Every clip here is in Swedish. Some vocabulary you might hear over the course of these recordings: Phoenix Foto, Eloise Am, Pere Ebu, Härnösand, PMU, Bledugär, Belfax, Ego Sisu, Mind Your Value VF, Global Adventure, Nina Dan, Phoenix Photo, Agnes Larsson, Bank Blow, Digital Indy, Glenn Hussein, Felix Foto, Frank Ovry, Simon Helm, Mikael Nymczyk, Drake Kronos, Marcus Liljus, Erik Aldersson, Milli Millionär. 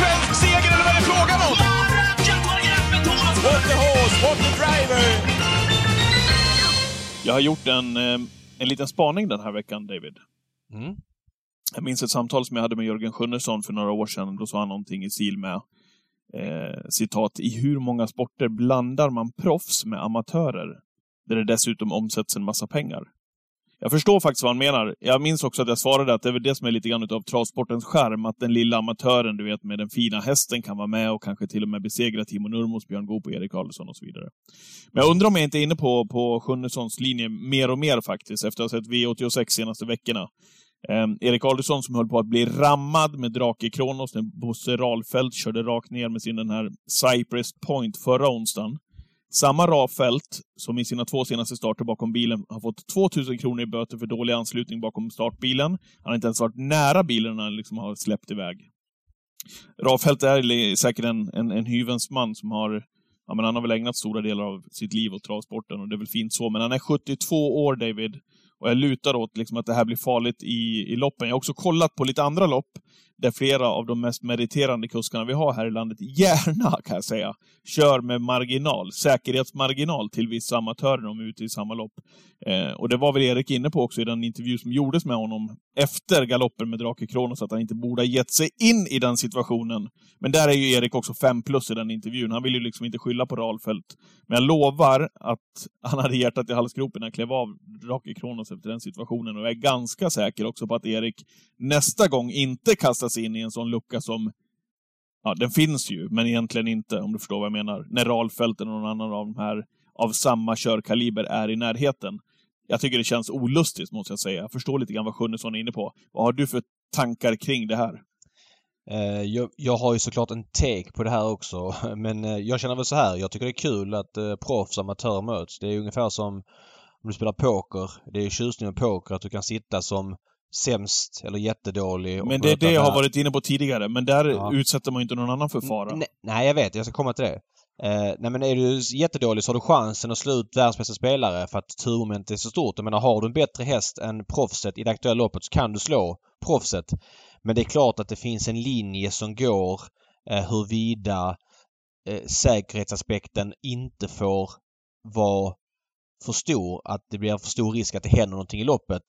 svensk seger eller vad är frågan om? What the horse, what the driver? Jag har gjort en liten spaning den här veckan, David. Mm. Jag minns ett samtal som jag hade med Jörgen Sjunnesson för några år sedan. Då sa han någonting i stil med citat, i hur många sporter blandar man proffs med amatörer där det dessutom omsätts en massa pengar? Jag förstår faktiskt vad han menar. Jag minns också att jag svarade att det är väl det som är lite grann av travsportens skärm, att den lilla amatören, du vet, med den fina hästen kan vara med och kanske till och med besegra Timo Nurmos, Björn Goop och Erik Aldersson och så vidare. Men jag undrar om jag inte är inne på Sjunnessons linje mer och mer faktiskt, efter att ha sett V86 senaste veckorna. Erik Aldersson som höll på att bli rammad med Drake Kronos när Bosse Ralfelt körde rakt ner med sin den här Cypress Point förra onsdagen. Samma Ralfelt som i sina 2 senaste starter bakom bilen har fått 2000 kronor i böter för dålig anslutning bakom startbilen. Han har inte ens varit nära bilen när han liksom har släppt iväg. Ralfelt är säkert en hyvens man som har, ja, men han har väl ägnat stora delar av sitt liv åt travsporten, och det är väl fint så. Men han är 72 år, David. Och jag lutar åt liksom att det här blir farligt i loppen. Jag har också kollat på lite andra lopp där flera av de mest meriterande kuskarna vi har här i landet gärna, kan jag säga, kör med marginal, säkerhetsmarginal till vissa amatörer om ute i samma lopp. Och det var väl Erik inne på också i den intervju som gjordes med honom efter galoppen med Drake Kronos, att han inte borde ha gett sig in i den situationen. Men där är ju Erik också 5+ i den intervjun. Han vill ju liksom inte skylla på Ralfelt. Men jag lovar att han hade hjärtat i halsgropen när han klev av Drake Kronos efter den situationen, och jag är ganska säker också på att Erik nästa gång inte kastas in i en sån lucka som, ja, den finns ju, men egentligen inte, om du förstår vad jag menar, när Ralfelt eller någon annan av de här av samma körkaliber är i närheten. Jag tycker det känns olustigt, måste jag säga. Jag förstår lite grann vad Sjunnesson är inne på. Vad har du för tankar kring det här? Jag har ju såklart en take på det här också, men jag känner väl så här, jag tycker det är kul att proffs och amatör möts. Det är ungefär som om du spelar poker, det är tjusning med poker att du kan sitta som sämst eller jättedålig. Men det är det jag har varit inne på tidigare, men där utsätter man ju inte någon annan för fara. Nej, jag vet, jag ska komma till det. Nej, men är du jättedålig så har du chansen att slå ut världsbästa spelare för att turmomentet är så stort. Jag menar, har du en bättre häst än proffset i det aktuella loppet så kan du slå proffset. Men det är klart att det finns en linje som går hurvida säkerhetsaspekten inte får vara för stor, att det blir för stor risk att det händer någonting i loppet.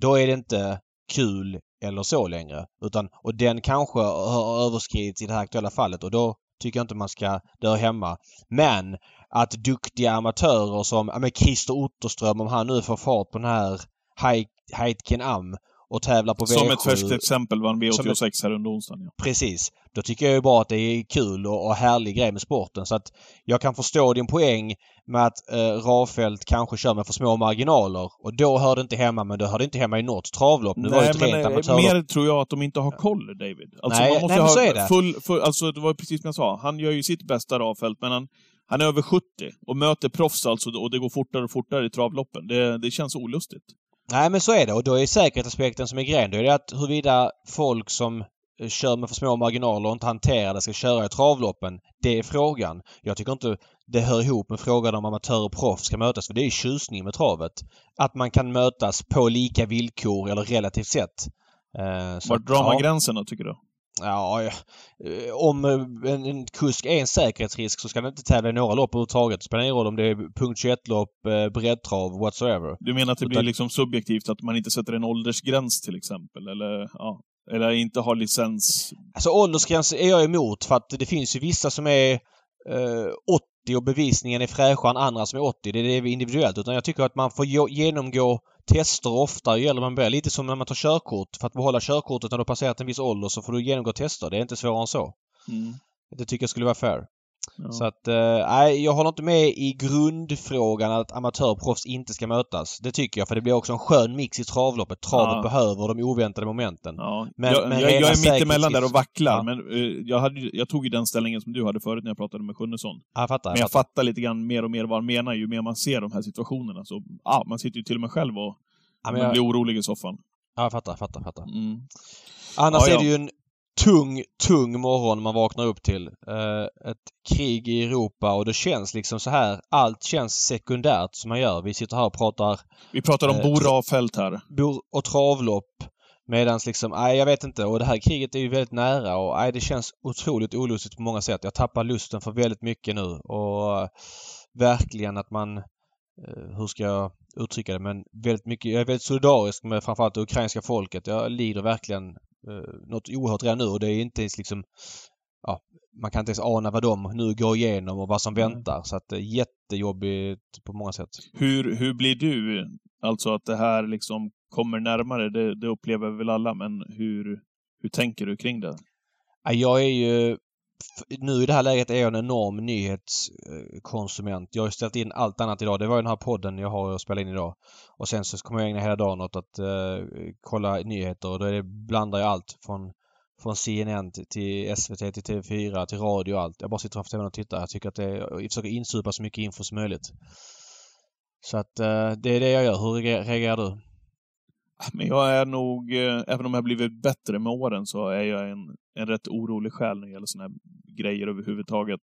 Då är det inte kul eller så längre. Utan, och den kanske har överskridits i det här aktuella fallet, och då tycker jag inte man ska dö hemma. Men att duktiga amatörer som Christer Otterström, om han nu får fart på den här Heitken och tävlar på V7. Som ett första exempel vann V86 här under onsdagen. Ja. Precis. Då tycker jag ju bara att det är kul och härlig grej med sporten. Så att jag kan förstå din poäng med att Ralfelt kanske kör med för små marginaler. Och då hör det inte hemma, men då hör det inte hemma i något travlopp. Nu var det ett rent amatörlopp. Mer tror jag att de inte har koll, David. Alltså, nej, man måste ha full, alltså det var precis som jag sa. Han gör ju sitt bästa Ralfelt, men han är över 70 och möter proffs alltså, och det går fortare och fortare i travloppen. Det känns olustigt. Nej, men så är det, och då är säkerhetsaspekten som är grejen. Då är det att huruvida folk som kör med för små marginaler och inte hanterade ska köra i travloppen, det är frågan. Jag tycker inte det hör ihop med frågan om amatör och proff ska mötas, för det är tjusning med travet. Att man kan mötas på lika villkor eller relativt sett. Var drar man gränsen då, tycker du? Ja, om en kusk är en säkerhetsrisk så ska den inte tävla i några lopp överhuvudtaget. Det spelar ingen roll om det är punkt 21-lopp, breddtrav, whatsoever. Du menar att det blir liksom subjektivt, att man inte sätter en åldersgräns till exempel? Eller, ja, eller inte har licens? Alltså åldersgräns är jag emot, för att det finns ju vissa som är 80 och bevisningen är fräschare än andra som är 80. Det är individuellt, utan jag tycker att man får genomgå tester ofta, eller man börjar lite som när man tar körkort. För att behålla körkortet när du har passerat en viss ålder så får du genomgå tester. Det är inte svårare än så. Mm. Det tycker jag skulle vara fair. Ja. Så att, jag håller inte med i grundfrågan att amatörproffs inte ska mötas. Det tycker jag, för det blir också en skön mix i travloppet. Travet behöver de oväntade momenten. Ja. Men jag är mitt emellan där och vacklar. Ja. Men jag tog ju den ställningen som du hade förut när jag pratade med Sjunnesson. Jag fattar lite grann mer och mer vad han menar ju mer man ser de här situationerna. Så, man sitter ju till och med själv och man blir orolig i soffan. Ja, jag fattar. Mm. Annars är det ju en tung morgon man vaknar upp till. Ett krig i Europa, och det känns liksom så här, allt känns sekundärt som man gör. Vi sitter här och pratar om Bo Ralfelt här. Och travlopp. Medans liksom, jag vet inte. Och det här kriget är ju väldigt nära och det känns otroligt olustigt på många sätt. Jag tappar lusten för väldigt mycket nu och verkligen att man, hur ska jag uttrycka det, men väldigt mycket, jag är väldigt solidarisk med framförallt det ukrainska folket. Jag lider verkligen något oerhört redan nu och det är inte ens liksom, man kan inte ens ana vad de nu går igenom och vad som väntar. Så att det är jättejobbigt på många sätt. Hur blir du? Alltså att det här liksom kommer närmare, det upplever väl alla, men hur tänker du kring det? Jag är ju nu i det här läget är jag en enorm nyhetskonsument. Jag har ju ställt in allt annat idag. Det var ju den här podden jag har att spela in idag. Och sen så kommer jag ägna hela dagen åt att kolla nyheter. Och då blandar jag allt från CNN till SVT till TV4 till radio och allt. Jag bara sitter framför tvn och tittar. Jag tycker att jag försöker insupa så mycket info som möjligt. Så att det är det jag gör. Hur reagerar du? Men jag är nog, även om jag har blivit bättre med åren, så är jag en rätt orolig själ när det gäller sådana här grejer överhuvudtaget.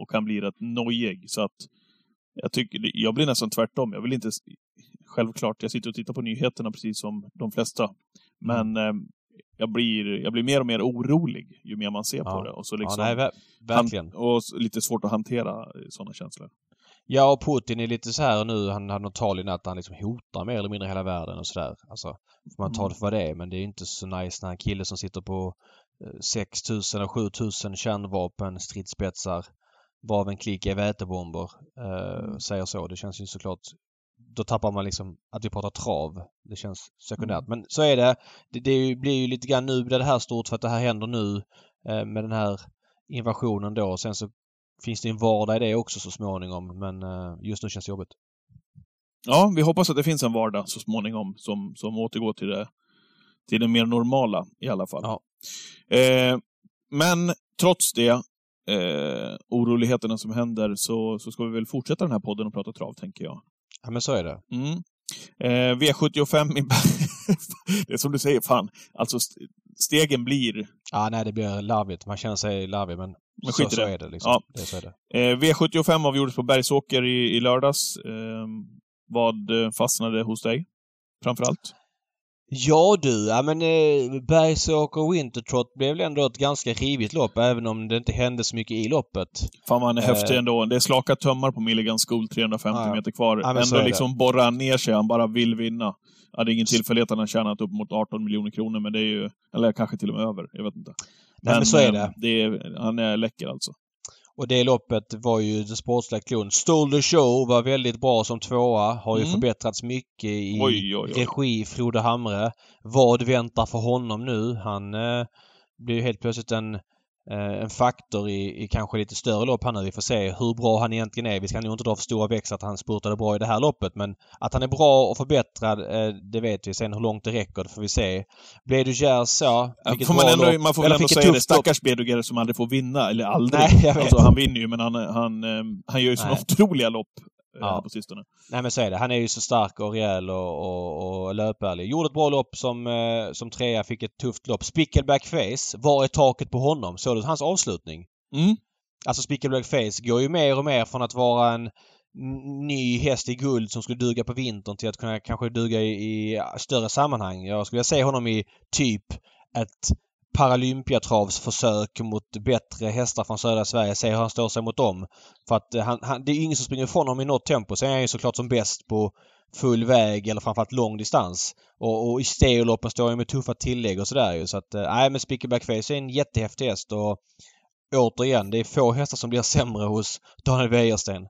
Och kan bli rätt nojig. Så att jag blir nästan tvärtom. Jag vill inte, självklart, jag sitter och tittar på nyheterna precis som de flesta. Men jag blir mer och mer orolig ju mer man ser på det. Och så liksom, verkligen. Och lite svårt att hantera sådana känslor. Ja, och Putin är lite så här nu. Han hade något tal i natt där han liksom hotar mer eller mindre hela världen och sådär. Alltså, man tar det för vad det är. Men det är inte så nice när en kille som sitter på 6 000 och 7 000 kärnvapen, stridsspetsar, varav en klick är vätebomber, säger så. Det känns ju såklart, då tappar man liksom att vi pratar trav. Det känns sekundärt. Men så är det. Det blir ju lite grann nu blir det här stort för att det här händer nu med den här invasionen då. Sen så finns det en vardag i det också så småningom, men just nu känns det jobbigt. Ja, vi hoppas att det finns en vardag så småningom som återgår till det mer normala i alla fall. Ja. Men trots det oroligheterna som händer så ska vi väl fortsätta den här podden och prata trav, tänker jag. Ja, men så är det. V75 i det är som du säger, fan. Alltså stegen blir... nej, det blir larvigt. Man känner sig larvig, men skit i så är det liksom. Ja. Det, så är det. V75 avgjordes på Bergsåker i lördags. Vad fastnade hos dig framförallt? Ja du, Bergsåker och Winter Trott blev väl ändå ett ganska rivigt lopp, även om det inte hände så mycket i loppet. Fan vad han är häftig ändå. Det är slaka tömmar på Milligan School, 350 meter kvar. Ändå liksom borrar ner sig, han bara vill vinna. Ja, det är ingen tillfällighet att han tjänat upp mot 18 miljoner kronor, men det är ju, eller kanske till och med över, jag vet inte. Men så är det. Han är läcker alltså. Och det loppet var ju den sportsliga klon. Stolder Show var väldigt bra som tvåa. Har ju förbättrats mycket i regi Frode Hamre. Vad väntar för honom nu? Han blir ju helt plötsligt en faktor i kanske lite större lopp här nu. Vi får se hur bra han egentligen är. Vi ska nog inte dra för stora växlar att han spurtade bra i det här loppet. Men att han är bra och förbättrad, det vet vi. Sen hur långt det räcker, det får vi se. Bledugär så. Man får väl ändå säga det. Stackars Bledugär som aldrig får vinna. Eller aldrig. Nej, alltså, han vinner ju, men han gör ju sådana otroliga lopp. På sistone. Nej, men så är det. Han är ju så stark och rejäl och löpärlig. Gjorde ett bra lopp som trea, fick ett tufft lopp. Spicklebackface, var är taket på honom? Så det hans avslutning. Alltså Spicklebackface går ju mer och mer från att vara en ny häst i guld som skulle duga på vintern till att kunna kanske duga i större sammanhang. Jag skulle se honom i typ ett Paralympiatravsförsök mot bättre hästar från södra Sverige. Se hur han står sig mot dem. För att det är ju ingen som springer ifrån honom i något tempo. Sen är han ju såklart som bäst på full väg eller framförallt lång distans. Och i stereoloppen står han med tuffa tillägg och sådär ju. Så att, men Spicklebackface är en jättehäftig häst. Och återigen, det är få hästar som blir sämre hos Daniel Wäjersten.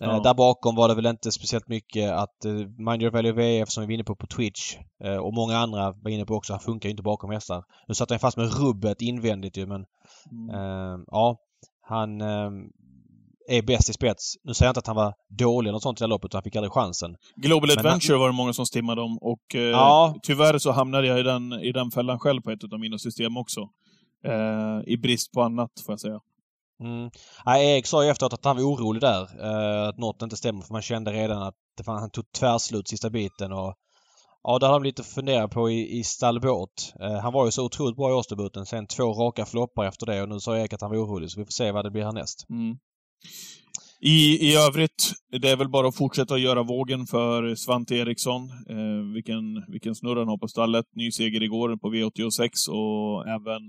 Där bakom var det väl inte speciellt mycket att Mind Your Value VF som vi var inne på Twitch och många andra var inne på också, han funkar ju inte bakom hästar. Nu satt han fast med rubbet invändigt ju, men han är bäst i spets. Nu säger jag inte att han var dålig eller något sånt i det loppet, utan han fick aldrig chansen. Global Adventure var det många som stimmade om och tyvärr så hamnade jag i den fällan själv på ett av mina system också. I brist på annat får jag säga. Erik sa ju efteråt att han var orolig där, att något inte stämmer, för man kände redan att han tog tvärslut sista biten och det hade han lite att fundera på i stallbåt. Han var ju så otroligt bra i årsdebuten, sen 2 raka floppar efter det och nu sa Erik att han var orolig, så vi får se vad det blir härnäst. I övrigt, det är väl bara att fortsätta göra vågen för Svante Eriksson. Vilken snurr han har på stallet. Ny seger igår på V86 och även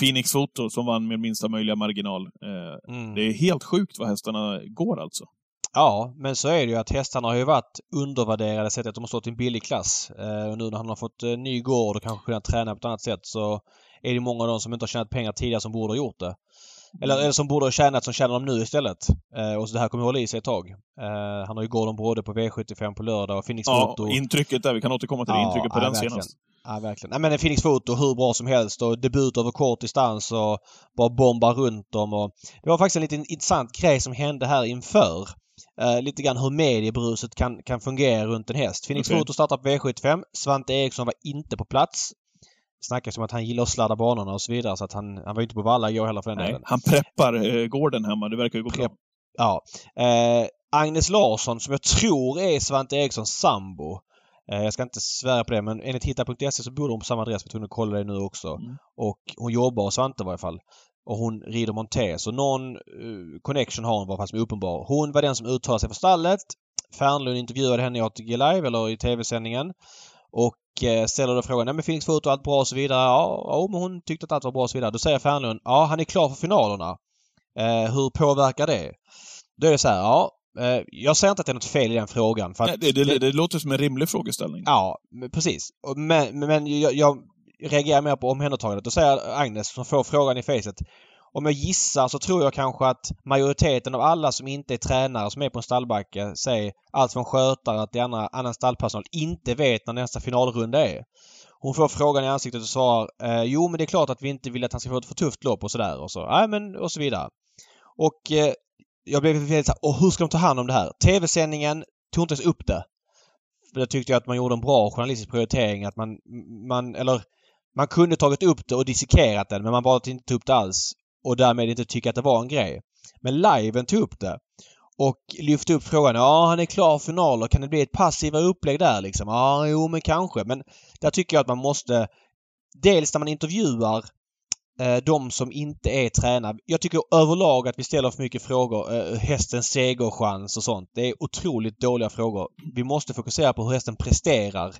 Phoenix Photo som vann med minsta möjliga marginal. Det är helt sjukt vad hästarna går alltså. Ja, men så är det ju att hästarna har ju varit undervärderade sättet att de har stått i en billig klass. Och nu när han har fått ny gård och kanske kunnat träna på ett annat sätt så är det många av dem som inte har tjänat pengar tidigare som borde ha gjort det. Eller som borde ha tjänat som tjänar dem nu istället. Och så det här kommer att hålla i sig ett tag. Han har ju gården både på V75 på lördag och Phoenix Foto. Ja, intrycket där. Vi kan återkomma till det. Intrycket på den verkligen. Senast. Ja, verkligen. Nej, men en Phoenix Foto hur bra som helst och debut över kort distans och bara bombar runt dem. Och det var faktiskt en liten intressant grej som hände här inför. Lite grann hur mediebruset kan fungera runt en häst. Phoenix Foto startar på V75. Svante Eriksson var inte på plats. Snackas om att han gillar att sladda banorna och så vidare. Så att han var inte på Valla igår heller för den delen. Han preppar gården hemma. Det verkar ju gå bra. Ja. Agnes Larsson som jag tror är Svante Erikssons sambo. Jag ska inte svära på det. Men enligt hitta.se så bor de på samma adress. Vi tror att kolla det nu också. Mm. Och hon jobbar hos Svante i varje fall. Och hon rider monté. Så någon connection har hon var fast uppenbar. Hon var den som uttalade sig för stallet. Fernlund intervjuade henne i ATG Live eller i tv-sändningen. Och ställer då frågan, nej men Phoenix Foto allt bra och så vidare. Ja, men hon tyckte att allt var bra och så vidare. Då säger Fernlund, ja han är klar för finalerna. Hur påverkar det? Då är det så här, jag säger inte att det är något fel i den frågan. För att det låter som en rimlig frågeställning. Ja, precis. Men jag reagerar mer på omhändertagandet. Då säger Agnes som får frågan i facet. Om jag gissar så tror jag kanske att majoriteten av alla som inte är tränare som är på en stallbacke säger allt från skötare att det annan stallpersonal inte vet när nästa finalrunda är. Hon får frågan i ansiktet och svarar jo men det är klart att vi inte vill att han ska få ett för tufft lopp och sådär och så. Nej men och så vidare. Och jag blev väldigt så här, hur ska de ta hand om det här? TV-sändningen tog inte ens upp det. För då tyckte jag att man gjorde en bra journalistisk prioritering att man kunde tagit upp det och dissekerat den men man valde inte ta upp det alls. Och därmed inte tycka att det var en grej. Men liven tog upp det. Och lyfte upp frågan. Ja, han är klar för finaler. Kan det bli ett passiva upplägg där liksom? Ja, jo men kanske. Men där tycker jag att man måste... Dels när man intervjuar de som inte är tränare. Jag tycker överlag att vi ställer för mycket frågor. Hästens segerchans och sånt. Det är otroligt dåliga frågor. Vi måste fokusera på hur hästen presterar.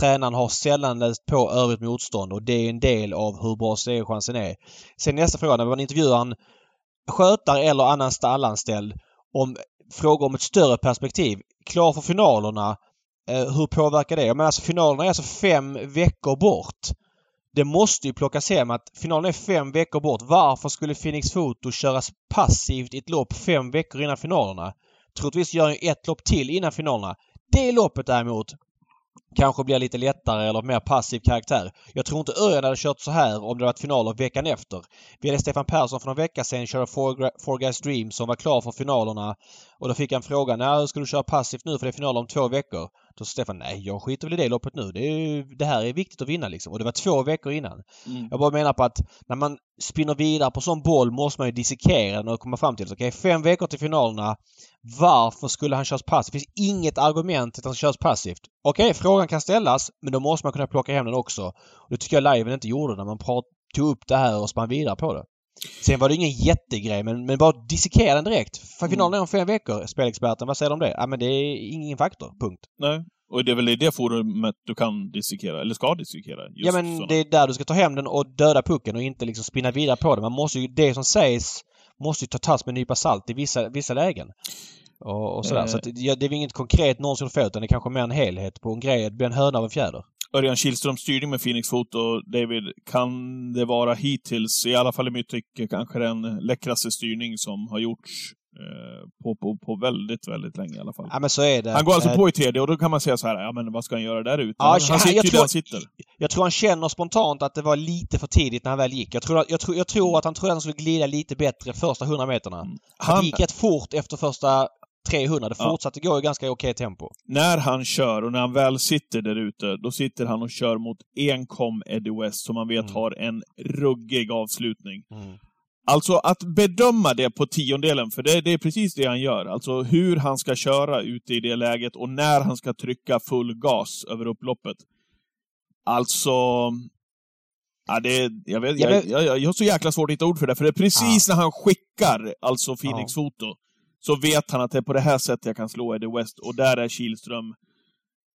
Tränaren har sällan läst på övrigt motstånd och det är en del av hur bra segerchansen är. Sen nästa fråga, när man intervjuar en skötare eller annan stallanställd om frågor om ett större perspektiv. Klar för finalerna, hur påverkar det? Men alltså finalerna är alltså 5 veckor bort. Det måste ju plockas hem att finalen är 5 veckor bort. Varför skulle Phoenix Foto köras passivt i ett lopp 5 veckor innan finalerna? Troligtvis gör ju ett lopp till innan finalerna. Det loppet däremot kanske blir lite lättare eller mer passiv karaktär. Jag tror inte Örjan hade kört så här om det var ett finaler veckan efter. Vi hade Stefan Persson för några veckor sedan köra Four Guys Dream som var klar för finalerna. Och då fick han frågan, hur ska du köra passivt nu för det är final om 2 veckor? Då sa Stefan, nej jag skiter väl i det loppet nu. Det här är viktigt att vinna liksom. Och det var 2 veckor innan. Mm. Jag bara menar på att när man spinner vidare på sån boll måste man ju dissekera den och komma fram till. Okej, 5 veckor till finalerna. Varför skulle han köras passivt? Det finns inget argument till att han körs passivt. Okej, frågan kan ställas men då måste man kunna plocka hem den också. Och det tycker jag liven inte gjorde när man tog upp det här och spann vidare på det. Sen var det ingen jättegrej men bara dissekera den direkt. För finalen är om 5 veckor. Spelexperten, vad säger de om det? Ja men det är ingen faktor, punkt. Nej, och det är väl i det forumet du kan dissekera, eller ska dissekera. Ja men sådana. Det är där du ska ta hem den och döda pucken och inte liksom spinna vidare på det. Man måste ju, det som sägs måste ju tas med en nypa salt i vissa lägen. Och sådär. Så att, det är inget konkret någonsin för utan det är kanske mer en helhet på en grej. Det blir en höna av en fjäder. Örjan Kihlströms styrning med Phoenix Foto och David, kan det vara hittills, i alla fall i mitt tycke, kanske den läckraste styrning som har gjorts på väldigt, väldigt länge i alla fall. Ja, men så är det. Han går alltså på i tredje och då kan man säga så här, ja men vad ska han göra där ute? Ja, han sitter ju där han sitter. Jag tror han känner spontant att det var lite för tidigt när han väl gick. Jag tror att han trodde att han skulle glida lite bättre första 100 meterna. Han gick rätt fort efter första 300. Det fortsatte gå i ganska okej tempo. När han kör och när han väl sitter där ute, då sitter han och kör mot enkom Eddie West som man vet har en ruggig avslutning. Mm. Alltså att bedöma det på tiondelen, för det är precis det han gör. Alltså hur han ska köra ute i det läget och när han ska trycka full gas över upploppet. Alltså... Ja, jag har så jäkla svårt att hitta ord för det. För det är precis när han skickar alltså Phoenix Foto så vet han att det är på det här sättet jag kan slå Eddie West. Och där är Kihlström...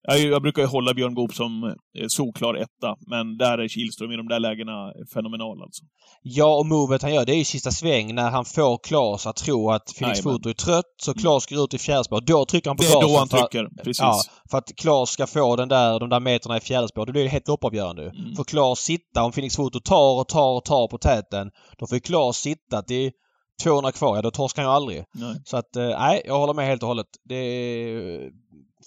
Jag brukar ju hålla Björn Goop som solklar etta, men där är Kihlström i de där lägena fenomenal alltså. Ja, och movet han gör, det är ju sista sväng när han får Klas att tro att Felix Foto är trött, så Klas går ut i fjärdespår. Då trycker han på gasen. Det är då han trycker, precis. Ja, för att Klas ska få de där meterna i fjärdespår. Det blir ju helt uppavgörande. Mm. För Klas sitta, om Felix Foto tar på täten, då får Klas sitta till 200 kvar. Ja, då torskar han ju aldrig. Nej. Så att, nej, jag håller med helt och hållet. Det är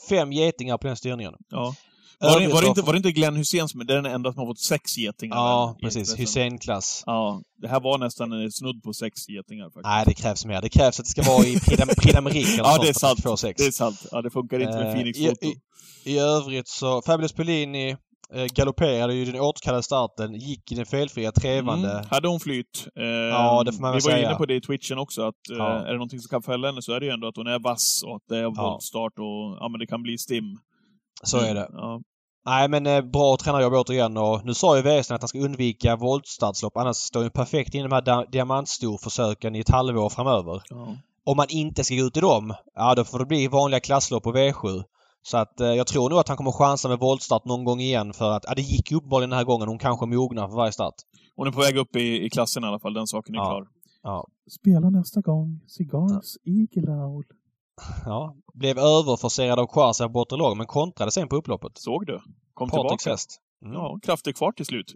5 getingar på den styrningen. Ja. Var det inte Glenn Hussein som är den enda som har fått 6 getingar? Ja, precis. Hussein-klass. Ja, det här var nästan en snudd på 6 getingar faktiskt. Nej, det krävs mer. Det krävs att det ska vara i Pridamerik eller ja, det är sant. Det är sant. Ja, det funkar inte med Phoenix Foto. I övrigt så Fabulous Pellini galopperade ju den återkallade starten, gick i den felfria trevande. Hade hon flytt. Ja, det får man väl säga. Vi var inne på det i Twitchen också, att är det någonting som kan fälla henne så är det ju ändå att hon är vass och att det är voltstart och men det kan bli stim. Så är det. Ja. Nej, men bra tränarjobb återigen, och nu sa ju Väsen att han ska undvika voltstartslopp, annars står ju perfekt in i de här diamantstorförsöken i ett halvår framöver. Ja. Om man inte ska gå ut i dem, ja då får det bli vanliga klasslopp på V7. Så att jag tror nog att han kommer chansa med voltstart någon gång igen, för att det gick upp bara den här gången. Hon kanske mognar för varje start. Hon är på väg upp i klassen i alla fall. Den saken är klar. Ja. Spela nästa gång Cigars Eagle Owl. Ja, blev överforcerad av Kvarsa bort och låg, men kontrade sen på upploppet. Såg du? Kom Patrick tillbaka. Ja, kraftig kvar till slut.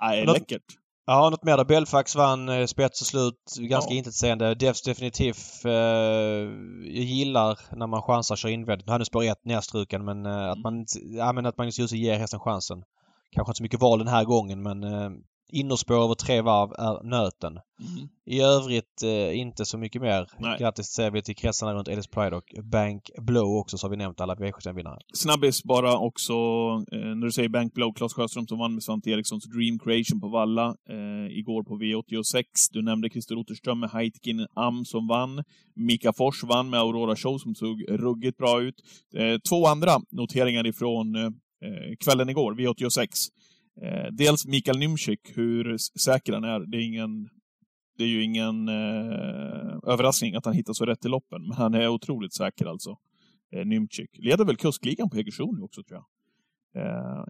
Nej, läckert. Ja, något mer där. Belfax vann spets och slut. Ganska intetsägande. Devs definitivt gillar när man chansar kör invändigt. Nu hade spår 1 nedstruken, men att Magnus Jussi ger hästen chansen. Kanske inte så mycket val den här gången, men innerspår över 3 varv är nöten. I övrigt inte så mycket mer. Nej. Grattis säger vi till kretsarna runt Ellis Pride och Bank Blow också, så har vi nämnt alla V75-vinnare. Snabbis bara också när du säger Bank Blow, Klas Sjöström som vann med Svante Erikssons Dream Creation på Valla igår på V86. Du nämnde Christer Otterström med Heitken Am som vann. Mika Fors vann med Aurora Show som såg ruggigt bra ut. 2 andra noteringar ifrån kvällen igår, V86. Dels Mikael Nymczyk, hur säker han är. Det är ju ingen överraskning att han hittar så rätt i loppen. Men han är otroligt säker alltså. Nymczyk. Leder väl kuskligan på Egersund också tror jag.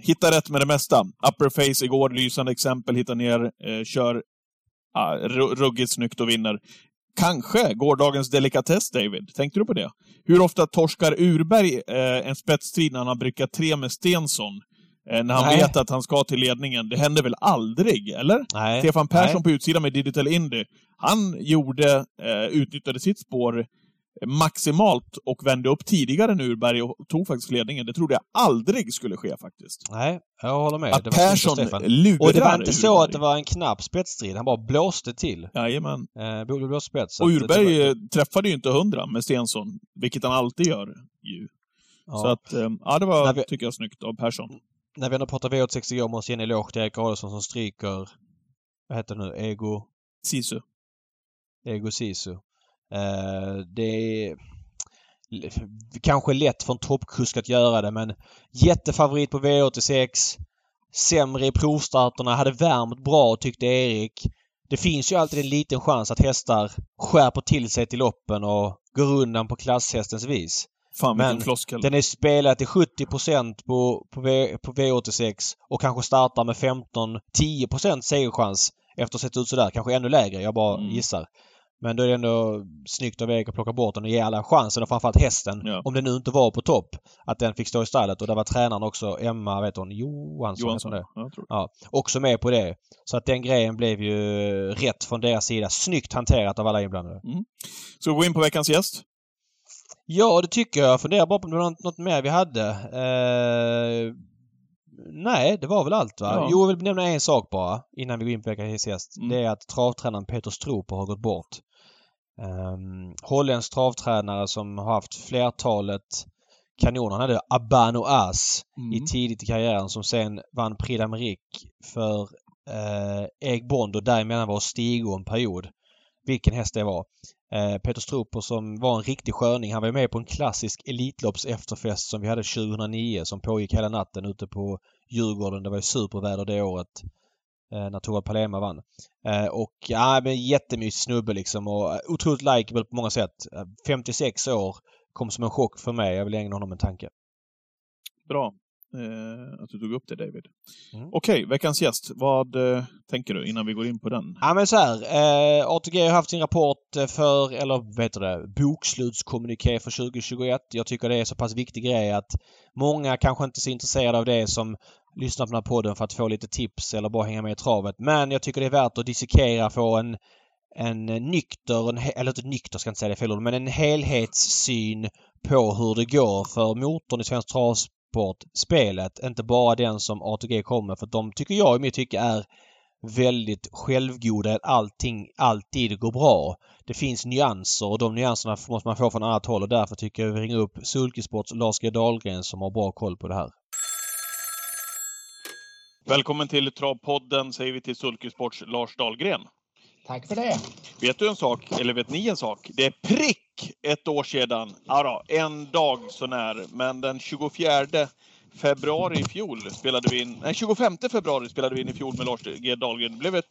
Hittar rätt med det mesta. Upperface igår, lysande exempel. Hittar ner, kör ruggigt snyggt och vinner. Kanske gårdagens delikatess, David. Tänkte du på det? Hur ofta torskar Urberg en spetsstrid när han har brukat 3 med Stensson? När han vet att han ska till ledningen. Det händer väl aldrig, eller? Nej. Stefan Persson på utsidan med Digital Indy. Han utnyttjade sitt spår maximalt och vände upp tidigare än Urberg och tog faktiskt ledningen. Det trodde jag aldrig skulle ske faktiskt. Nej, jag håller med. Att det var Persson lurar. Och det var inte så att det var en knapp spetsstrid. Han bara blåste till. Jajamän. Blåste spets. Och Urberg träffade ju inte 100 med Stensson. Vilket han alltid gör ju. Ja. Så att, det var tycker jag snyggt av Persson. När vi ändå pratar V86 igår måste jag ge en eloge till Erik Aldersson som stryker Ego Sisu. Det är kanske lätt för en toppkusk att göra det, men jättefavorit på V86, sämre i provstarterna, hade värmt bra tyckte Erik. Det finns ju alltid en liten chans att hästar skärper till sig till loppen och går undan på klasshästens vis. Fan, men den är spelad till 70% på V86 och kanske startar med 10% segerchans efter att ha sett ut sådär. Kanske ännu lägre, jag bara gissar. Men då är det ändå snyggt av Erik att plocka bort den och ge alla chansen, och framförallt hästen, om den nu inte var på topp, att den fick stå i stallet. Och där var tränaren också, Emma, vet hon, Johansson det. Ja, också med på det. Så att den grejen blev ju rätt från deras sida. Snyggt hanterat av alla inblandade. Ska vi gå in på veckans gäst? Ja, det tycker jag. Jag funderar bara på om det var något mer vi hade. Nej, det var väl allt va? Ja. Jo, jag vill nämna en sak bara innan vi går in på veckans gäst. Det är att travtränaren Peter Strooper har gått bort. Holländsk travtränare som har haft flertalet kanoner. Han hade Abano As tidigt i karriären som sen vann Prix d'Amérique för Eggbond, och däremellan var Stigo en period. Vilken häst det var. Peter Strooper som var en riktig skörning. Han var med på en klassisk elitlopps efterfest som vi hade 2009 som pågick hela natten ute på Djurgården. Det var ju superväder det året. när Tora Palema vann. Och ja, men jättemysig snubbe liksom och otroligt likeable på många sätt. 56 år kom som en chock för mig. Jag vill ägna honom en tanke. Bra att du tog upp det, David. Mm. Okej, veckans gäst. Vad tänker du innan vi går in på den? Ja, men så här. ATG har haft sin rapport för, eller vet du det, bokslutskommuniké för 2021. Jag tycker det är så pass viktig grej att många kanske inte är så intresserade av det som lyssnar på den här podden för att få lite tips eller bara hänga med i travet. Men jag tycker det är värt att dissekera, få en nykter, eller inte nykter ska jag inte säga det fel ord, men en helhetssyn på hur det går för motorn i Svensk Travsport spelet, inte bara den som ATG kommer, för de tycker jag i mitt tycke är väldigt självgoda att allting alltid går bra. Det finns nyanser och de nyanserna måste man få från annat håll och därför tycker jag vi ringer upp Sulky Sports Lars Dahlgren som har bra koll på det här. Välkommen till Travpodden säger vi till Sulky Sports Lars Dahlgren. Tack för det. Vet du en sak, eller vet ni en sak? Det är prick ett år sedan. Ja då, en dag så när. Men den 25 februari spelade vi in i fjol med Lars G. Dahlgren. Det blev ett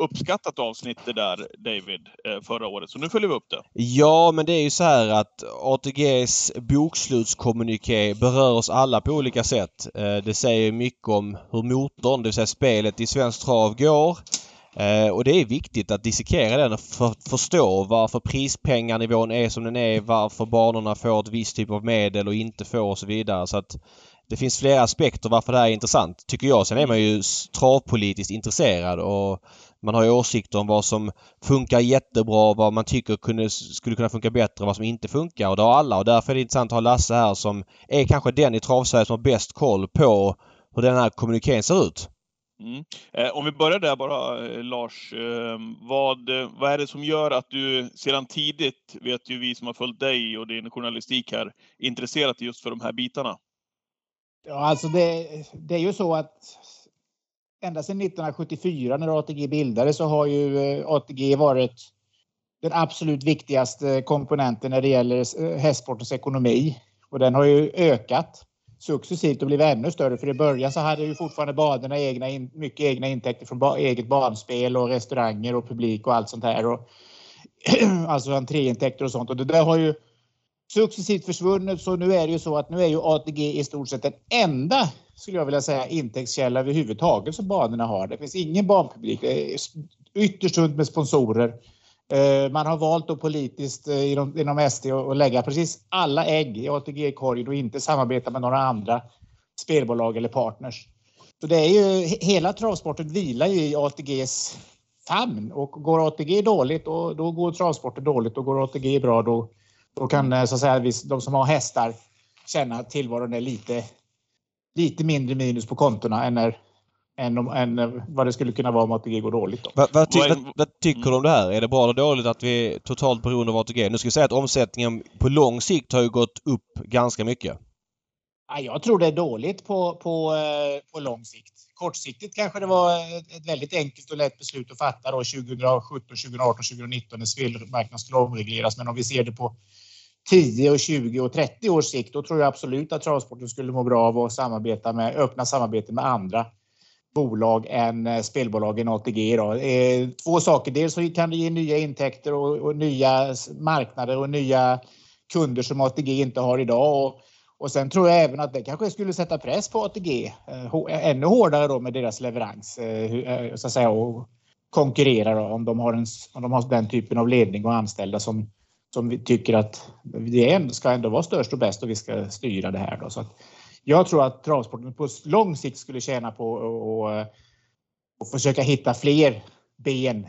uppskattat avsnitt det där, David, förra året. Så nu följer vi upp det. Ja, men det är ju så här att ATGs bokslutskommuniké berör oss alla på olika sätt. Det säger mycket om hur motorn, det vill säga spelet i svensk trav går. Och det är viktigt att dissekera den och förstå varför prispengarnivån är som den är, varför banorna får ett visst typ av medel och inte får och så vidare. Så att det finns flera aspekter varför det här är intressant tycker jag. Sen är man ju travpolitiskt intresserad och man har ju åsikter om vad som funkar jättebra, vad man tycker skulle kunna funka bättre, vad som inte funkar, och det har alla. Och därför är det intressant att ha Lasse här som är kanske den i Travsverige som har bäst koll på hur den här kommuniken ser ut. Mm. Om vi börjar där bara, Lars, vad är det som gör att du sedan tidigt, vet ju vi som har följt dig och din journalistik här, är intresserat just för de här bitarna? Ja, alltså det är ju så att ända sedan 1974 när ATG bildades så har ju ATG varit den absolut viktigaste komponenten när det gäller hästsportens ekonomi. Och den har ju ökat successivt och blivit ännu större, för i början så hade ju fortfarande banorna mycket egna intäkter från eget banspel och restauranger och publik och allt sånt här, och alltså entréintäkter och sånt, och det där har ju successivt försvunnit. Så nu är det ju så att nu är ju ATG i stort sett den enda, skulle jag vilja säga, intäktskälla överhuvudtaget som banorna har. Det finns ingen banpublik, det är ytterst sunt med sponsorer. Man har valt då politiskt inom SD att lägga precis alla ägg i ATG-korgen och inte samarbeta med några andra spelbolag eller partners. Så det är ju, hela travsporten vilar ju i ATGs famn, och går ATG dåligt och då går travsporten dåligt, och går ATG bra då kan så att säga de som har hästar känna att tillvaron är lite mindre minus på kontorna än vad det skulle kunna vara om ATG går dåligt. Vad tycker du om det här? Är det bra eller dåligt att vi är totalt beroende av ATG? Nu ska jag säga att omsättningen på lång sikt har ju gått upp ganska mycket. Ja, jag tror det är dåligt på lång sikt. Kortsiktigt kanske det var ett väldigt enkelt och lätt beslut att fatta då 2017, 2018, 2019 när spelmarknaden skulle omregleras. Men om vi ser det på 10 och 20 och 30 års sikt, då tror jag absolut att travsporten skulle må bra av att öppna samarbete med andra bolag än spelbolagen ATG idag. Två saker. Dels så kan det ge nya intäkter och nya marknader och nya kunder som ATG inte har idag. Och sen tror jag även att det kanske skulle sätta press på ATG ännu hårdare då med deras leverans, så att säga, och konkurrera då, om de har den typen av ledning och anställda som vi tycker att det ska ändå vara störst och bäst och vi ska styra det här då. Så att jag tror att travsporten på lång sikt skulle tjäna på att försöka hitta fler ben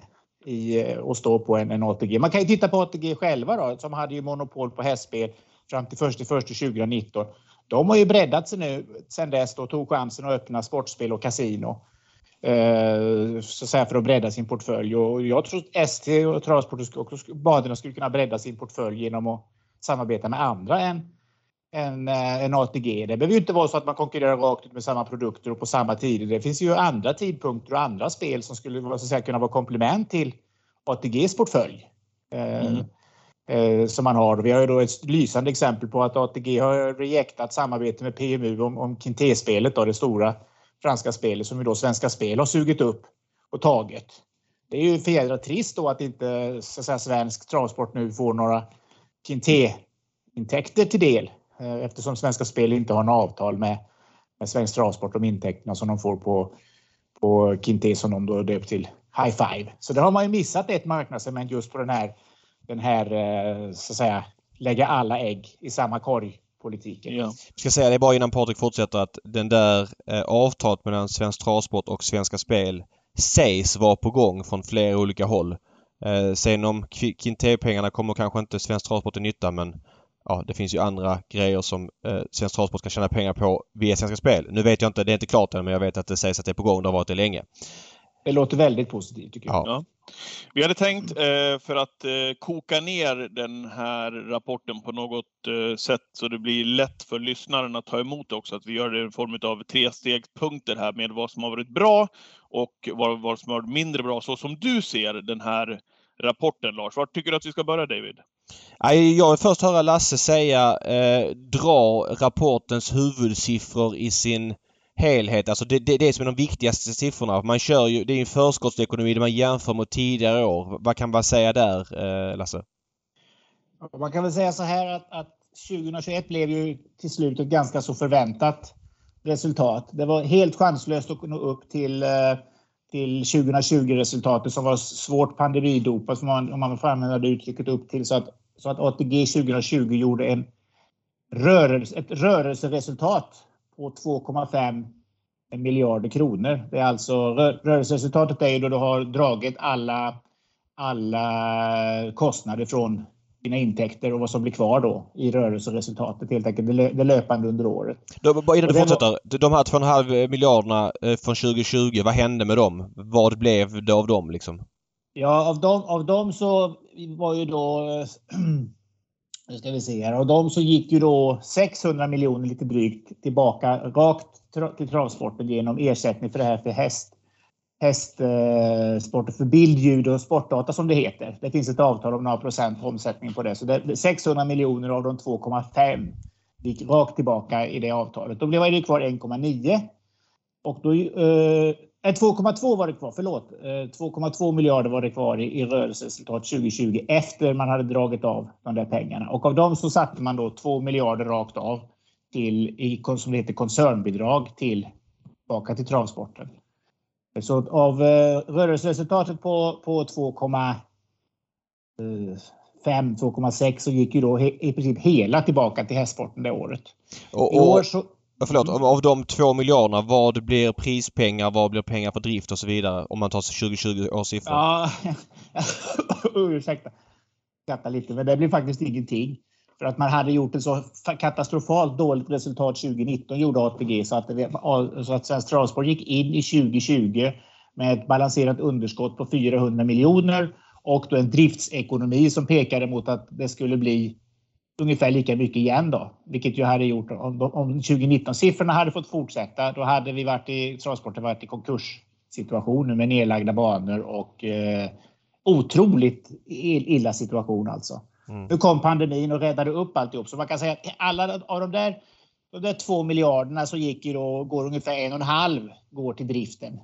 att stå på än ATG. Man kan ju titta på ATG själva då, som hade ju monopol på hästspel fram till 1.1.2019. De har ju breddat sig nu sen dess och tog chansen att öppna sportspel och kasino så att säga, för att bredda sin portfölj. Och jag tror att ST och travsporten och banorna skulle kunna bredda sin portfölj genom att samarbeta med andra än ATG. Det behöver ju inte vara så att man konkurrerar rakt ut med samma produkter och på samma tider. Det finns ju andra tidpunkter och andra spel som skulle, så att säga, kunna vara komplement till ATGs portfölj som man har. Vi har ju då ett lysande exempel på att ATG har rejektat samarbete med PMU om Quinté-spelet, det stora franska spelet som ju då Svenska Spel har sugit upp och taget. Det är ju för jädra trist då att inte så att säga, Svensk Travsport nu får några Quinté-intäkter till del. Eftersom Svenska Spel inte har något avtal med Svensk Travsport om intäkterna som de får på Quinté som de då döpt till High Five. Så där har man ju missat ett marknadssegment just på den här så att säga lägga alla ägg i samma korg. Politiken. Ja. Jag ska säga det bara innan Patrik fortsätter att den där avtalet mellan Svensk Travsport och Svenska Spel sägs vara på gång från flera olika håll. Sen om Quinté-pengarna kommer kanske inte Svensk Travsport till nytta, men ja, det finns ju andra grejer som Svensk Travsport ska tjäna pengar på via Svenska Spel. Nu vet jag inte, det är inte klart än, men jag vet att det sägs att det är på gång, det har varit det länge. Det låter väldigt positivt tycker jag. Ja. Vi hade tänkt för att koka ner den här rapporten på något sätt så det blir lätt för lyssnaren att ta emot det också. Att vi gör det i form av 3 stegspunkter här med vad som har varit bra och vad som har varit mindre bra. Så som du ser den här rapporten, Lars. Var tycker du att vi ska börja, David? Jag vill först höra Lasse säga dra rapportens huvudsiffror i sin helhet, alltså det som är de viktigaste siffrorna. Man kör ju, det är en förskottsekonomi där man jämför mot tidigare år. Vad kan man säga där, Lasse? Man kan väl säga så här att 2021 blev ju till slut ett ganska så förväntat resultat. Det var helt chanslöst att nå upp till 2020-resultatet som var svårt pandemidopat, om man framhävde uttrycket upp till, så att ATG 2020 gjorde ett rörelseresultat på 2,5 miljarder kronor. Det är alltså rörelseresultatet är ju då du har dragit alla kostnader från dina intäkter och vad som blir kvar då i rörelseresultatet helt enkelt, det löpande under året. De här 2,5 miljarderna från 2020, vad hände med dem? Vad blev det av dem liksom? Ja, av dem så var ju då ska vi se här. Och de så gick ju då 600 miljoner lite drygt tillbaka rakt till travsporten genom ersättning för det här för hästsporter för bild, ljud och sportdata som det heter. Det finns ett avtal om några procent omsättning på det. Så det, 600 miljoner av de 2,5 gick rakt tillbaka i det avtalet. Då blev det kvar 1,9 och då 2,2 var det kvar, förlåt. 2,2 miljarder var det kvar i rörelseresultat 2020 efter man hade dragit av de där pengarna. Och av dem så satte man då 2 miljarder rakt av som det heter koncernbidrag tillbaka till travsporten. Så av rörelseresultatet på 2,6 så gick ju då i princip hela tillbaka till hästsporten det året. I år så... Förlåt, av de 2 miljarderna, vad blir prispengar, vad blir pengar för drift och så vidare om man tar 2020 års siffror? Ja, ursäkta. Skratta lite, men det blir faktiskt ingenting. För att man hade gjort ett så katastrofalt dåligt resultat 2019 gjorde ATG så att Svensk Travsport gick in i 2020 med ett balanserat underskott på 400 miljoner och då en driftsekonomi som pekade mot att det skulle bli ungefär lika mycket igen då, vilket ju hade gjort om 2019-siffrorna hade fått fortsätta, då hade vi varit i konkurssituationer med nedlagda banor och otroligt illa situation alltså. Mm. Nu kom pandemin och räddade upp alltihop, så man kan säga att alla av de där 2 miljarderna så gick ju då, går ungefär 1,5 går till driften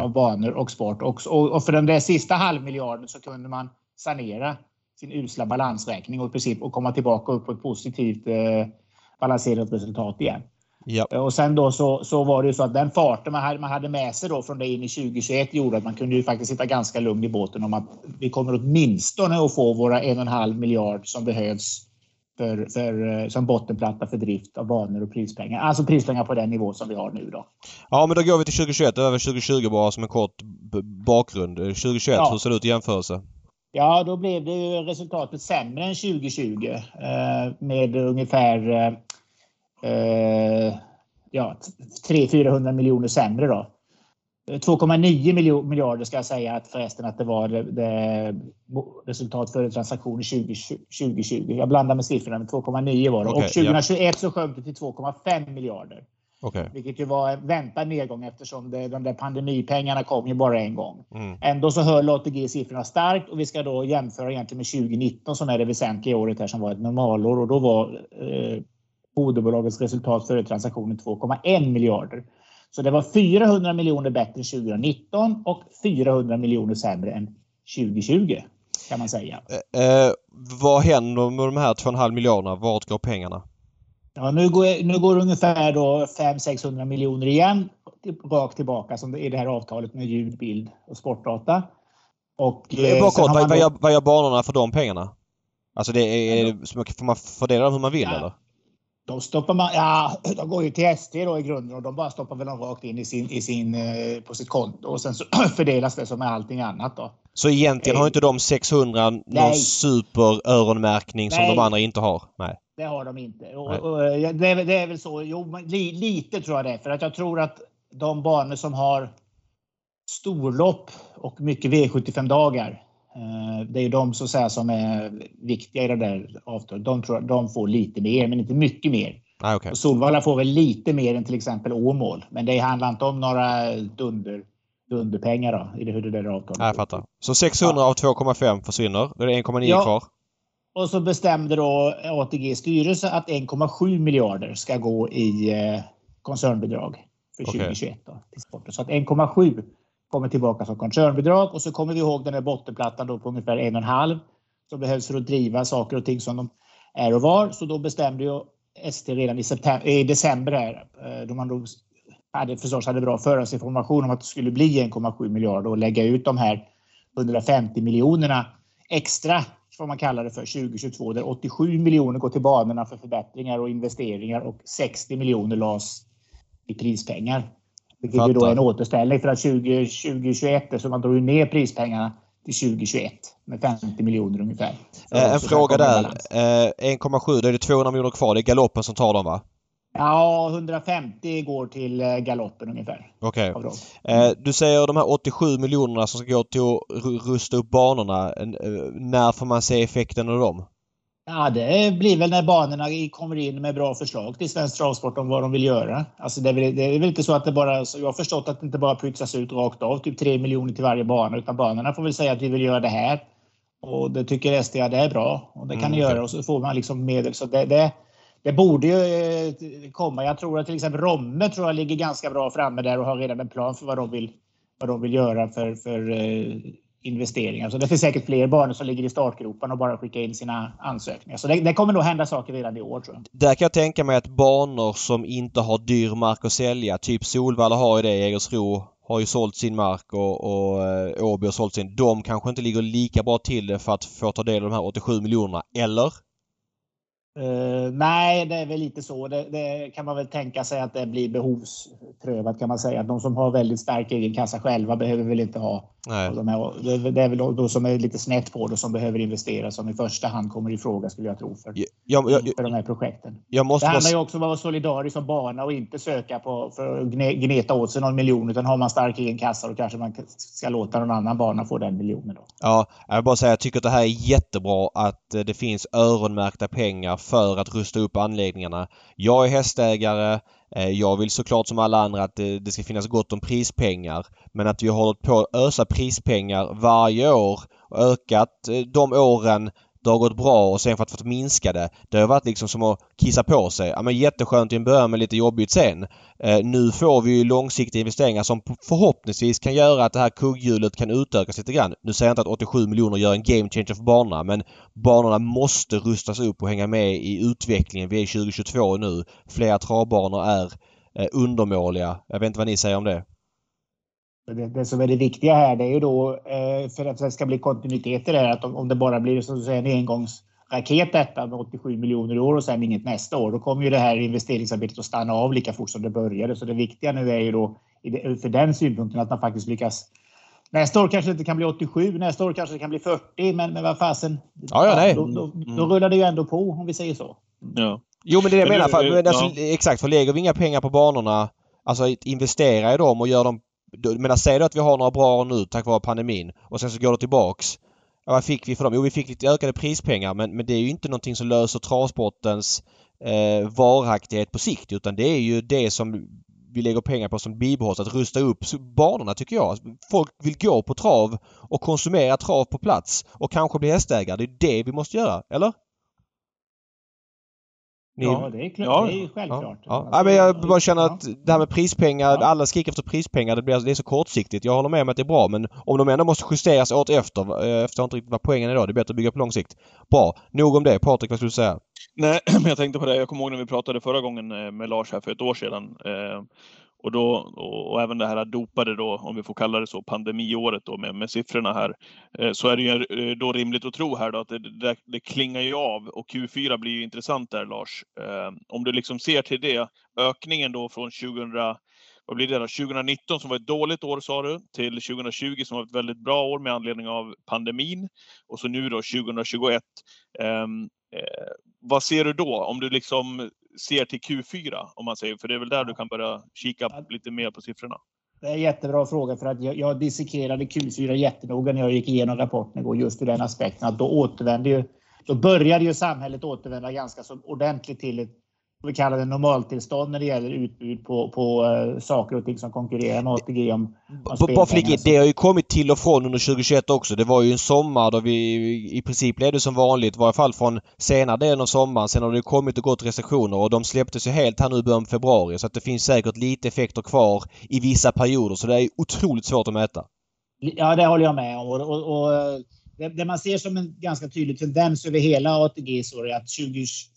av banor och sport också. Och för den där sista halvmiljarden så kunde man sanera sin usla balansräkning och princip och komma tillbaka upp på ett positivt balanserat resultat igen. Yep. Och sen då så var det ju så att den farten man hade med sig då från det in i 2021 gjorde att man kunde ju faktiskt sitta ganska lugn i båten om att vi kommer åtminstone att få våra 1,5 miljard som behövs för som bottenplatta för drift av banor och prispengar. Alltså prispengar på den nivå som vi har nu då. Ja, men då går vi till 2021 över 2020 bara som en kort bakgrund. 2021, ja. Hur ser det ut i jämförelse? Ja, då blev det ju resultatet sämre än 2020 med ungefär 300-400 miljoner sämre då. 2,9 miljarder ska jag säga att förresten att det var det resultat före transaktioner 2020. Jag blandar med siffrorna, men 2,9 var det. Okay, och 2021 så sjönk det till 2,5 miljarder. Okay. Vilket ju var en väntad nedgång eftersom de där pandemipengarna kom ju bara en gång. Mm. Ändå så höll ATG-siffrorna starkt och vi ska då jämföra egentligen med 2019 som är det väsentliga året här som var ett normalår. Och då var moderbolagets resultat före transaktionen 2,1 miljarder. Så det var 400 miljoner bättre 2019 och 400 miljoner sämre än 2020 kan man säga. Vad händer med de här 2,5 miljarderna? Vart går pengarna? Ja, nu går ungefär då 500-600 miljoner igen rakt tillbaka som i det här avtalet med ljud, bild och sportdata. Och vad gör banorna för de pengarna? Alltså det är, får man fördela dem hur man vill, ja, eller? De stoppar man, ja, de går ju till SD då i grunden och de bara stoppar väl dem rakt in i sin på sitt konto och sen så fördelas det som med allting annat då. Så egentligen har inte de 600 någon superöronmärkning som de andra inte har? Nej. Det har de inte. Och det är väl så, jo, lite tror jag det. För att jag tror att de banor som har storlopp och mycket V75-dagar, det är de så att säga, som är viktiga i det där avtalet. De tror att de får lite mer, men inte mycket mer. Ah, okay. Och Solvalla får väl lite mer än till exempel Åmål. Men det handlar inte om några dunderpengar då, i det där avtalet. Jag fattar. Så 600 av 2,5 försvinner. Då är det 1,9 kvar. Och så bestämde då ATG styrelse att 1,7 miljarder ska gå i koncernbidrag för 2021 då, till sporten. Så att 1,7 kommer tillbaka som koncernbidrag och så kommer vi ihåg den här bottenplattan då på ungefär 1,5 som behövs för att driva saker och ting som de är och var. Så då bestämde ju ST redan i december här, då man då hade bra förhandsinformation om att det skulle bli 1,7 miljarder och lägga ut de här 150 miljonerna extra, vad man kallar det för, 2022, där 87 miljoner går till banorna för förbättringar och investeringar och 60 miljoner lades i prispengar. Vilket ju då är en återställning för att 2021, så man drog ner prispengarna till 2021 med 50 miljoner ungefär. En fråga där, 1,7, då är det 200 miljoner kvar, det är galoppen som tar dem va? Ja, 150 går till galoppen ungefär. Okej. Du säger de här 87 miljonerna som ska gå till att rusta upp banorna. När får man se effekten av dem? Ja, det blir väl när banorna kommer in med bra förslag till Svensk Travsport om vad de vill göra. Alltså det är väl inte så att det bara... Jag har förstått att det inte bara pytsas ut rakt av, typ 3 miljoner till varje bana. Utan banorna får väl säga att vi vill göra det här. Och det tycker SD att det är bra. Och det kan ni göra och så får man liksom medel. Så det borde ju komma. Jag tror att till exempel Romme ligger ganska bra framme där och har redan en plan för vad de vill göra för investeringar. Så det finns säkert fler barn som ligger i startgroparna och bara skickar in sina ansökningar. Så det kommer nog hända saker redan i år tror jag. Där kan jag tänka mig att banor som inte har dyr mark att sälja, typ Solvalla har ju det, Jägersro har ju sålt sin mark och Åby har sålt sin. De kanske inte ligger lika bra till det för att få ta del av de här 87 miljonerna, eller? Nej, det är väl lite så. Det kan man väl tänka sig att det blir behovsprövat kan man säga. Att de som har väldigt stark egen kassa själva behöver väl inte ha. Nej. Det är väl de som är lite snett på det som behöver investera som i första hand kommer i fråga skulle jag tro för de här projekten. Det handlar ju också om att vara solidarisk som bana och inte söka på för att gneta åt sig någon miljon, utan har man stark egen kassa då kanske man ska låta någon annan bana få den miljonen då. Ja, jag vill bara säga jag tycker att det här är jättebra att det finns öronmärkta pengar för att rusta upp anläggningarna. Jag är hästägare. Jag vill såklart som alla andra att det ska finnas gott om prispengar. Men att vi har hållit på att ösa prispengar varje år och ökat de åren det har gått bra och sen för att minska det. Det har varit liksom som att kissa på sig. Ja, men jätteskönt i en början men lite jobbigt sen. Nu får vi ju långsiktiga investeringar som förhoppningsvis kan göra att det här kugghjulet kan utökas lite grann. Nu säger jag inte att 87 miljoner gör en game changer för banorna, men banorna måste rustas upp och hänga med i utvecklingen. Vi är 2022 nu. Flera travbanor är undermåliga. Jag vet inte vad ni säger om det. Det som är det viktiga här det är ju då för att det ska bli kontinuitet i det här, att om det bara blir så att säga, en engångsraket detta med 87 miljoner i år och sen inget nästa år, då kommer ju det här investeringsarbetet att stanna av lika fort som det började. Så det viktiga nu är ju då för den synpunkten att man faktiskt lyckas. Nästa år kanske det inte kan bli 87, nästa år kanske det kan bli 40, men vad fasen, då rullar det ju ändå på om vi säger så. Ja. Jo men det är det jag menar, exakt, för lägger vi inga pengar på banorna, alltså investera i dem och gör dem. Men säger du att vi har några bra nu tack vare pandemin och sen så går det tillbaks. Ja, vad fick vi för dem? Jo, vi fick lite ökade prispengar men det är ju inte någonting som löser travsportens varaktighet på sikt, utan det är ju det som vi lägger pengar på som bibehålls, att rusta upp banorna tycker jag. Folk vill gå på trav och konsumera trav på plats och kanske bli hästägare. Det är det vi måste göra, eller? Ni... Ja, det är klart. Ja, det är självklart. Ja. Ja, men jag bara känner att det här med prispengar, alla skriker efter prispengar, det är så kortsiktigt. Jag håller med om att det är bra, men om de ändå måste justeras åt efter inte riktigt vad poängen är idag, det är bättre att bygga på lång sikt. Bra. Nog om det. Patrik, vad skulle du säga? Nej, men jag tänkte på det. Jag kommer ihåg när vi pratade förra gången med Lars här för ett år sedan. Och då, och även det här dopade då, om vi får kalla det så, pandemiåret då med siffrorna här, så är det ju då rimligt att tro här då att det klingar ju av, och Q4 blir ju intressant där, Lars. Om du liksom ser till det, ökningen då från 2019 som var ett dåligt år, sa du, till 2020 som var ett väldigt bra år med anledning av pandemin, och så nu då 2021. Vad ser du då om du liksom ser till Q4, om man säger, för det är väl där du kan börja kika lite mer på siffrorna? Det är en jättebra fråga, för att jag dissekerade Q4 jättenoga när jag gick igenom rapporten igår, just i den aspekten att då började ju samhället återvända ganska så ordentligt till ett, vi kallar det normaltillstånd, när det gäller utbud på saker och ting som konkurrerar med ATG om spelpengar. Det har ju kommit till och från under 2021 också. Det var ju en sommar då vi i princip ledde som vanligt, i varje fall från senare delen av sommaren. Sen har det kommit och gått restriktioner, och de släpptes ju helt här nu i början av februari. Så att det finns säkert lite effekter kvar i vissa perioder. Så det är otroligt svårt att mäta. Ja, det håller jag med om. Och det man ser som en ganska tydlig tendens över hela ATG så är att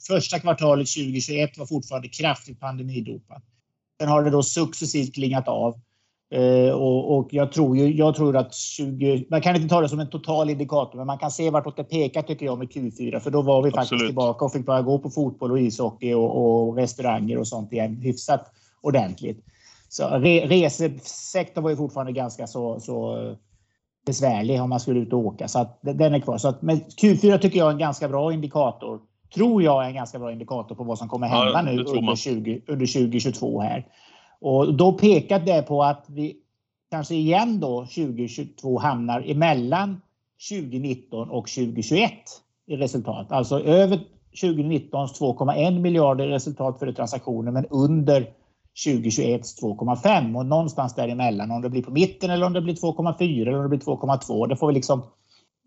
första kvartalet 2021 var fortfarande kraftigt pandemidopat. Sen har det då successivt klingat av. Och jag tror att man kan inte ta det som en total indikator, men man kan se vartåt det pekar, tycker jag, med Q4. För då var vi faktiskt tillbaka och fick bara gå på fotboll och ishockey och restauranger och sånt igen hyfsat ordentligt. Så resesektorn var ju fortfarande ganska så besvärlig om man skulle ut och åka, så att den är kvar. Så att, men Q4 tycker jag är en ganska bra indikator. Tror jag är en ganska bra indikator på vad som kommer hända nu under 2022 här. Och då pekar det på att vi kanske igen då 2022 hamnar emellan 2019 och 2021 i resultat. Alltså över 2019s 2,1 miljarder i resultat för transaktioner, men under 2021 2,5, och någonstans däremellan, om det blir på mitten eller om det blir 2,4 eller om det blir 2,2,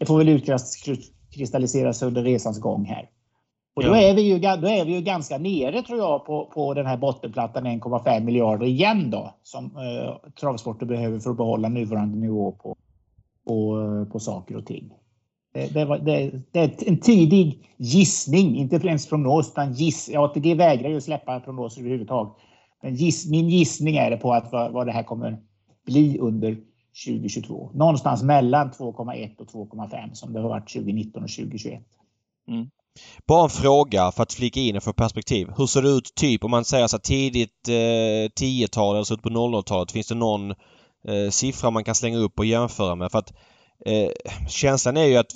det får väl utkristalliseras under resans gång här. Och då är vi ju ganska nere, tror jag, på den här bottenplattan 1,5 miljarder igen då, som travsporten behöver för att behålla nuvarande nivå på saker och ting. Det är en tidig gissning, inte ens prognos, utan ATG vägrar ju släppa prognoser överhuvudtaget. Men min gissning är det på att vad det här kommer bli under 2022. Någonstans mellan 2,1 och 2,5 som det har varit 2019 och 2021. Mm. Bara en fråga för att flika in och få perspektiv. Hur ser det ut typ om man säger så tidigt 10-tal eller så ut på 00-talet? Finns det någon siffra man kan slänga upp och jämföra med? För att känslan är ju att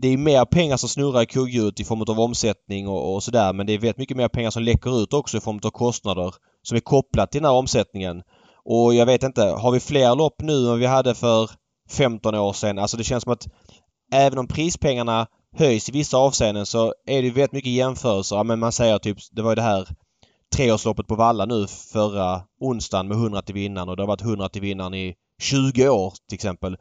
det är mer pengar som snurrar i kugghjulet i form av omsättning och sådär. Men det är väldigt mycket mer pengar som läcker ut också i form av kostnader som är kopplat till den här omsättningen. Och jag vet inte, har vi fler lopp nu än vi hade för 15 år sedan? Alltså det känns som att även om prispengarna höjs i vissa avseenden så är det väldigt mycket jämförelser. Ja, men man säger typ, det var ju det här treårsloppet på Valla nu förra onsdagen med 100 till vinnaren, och det har varit 100 till vinnaren i 20 år till exempel.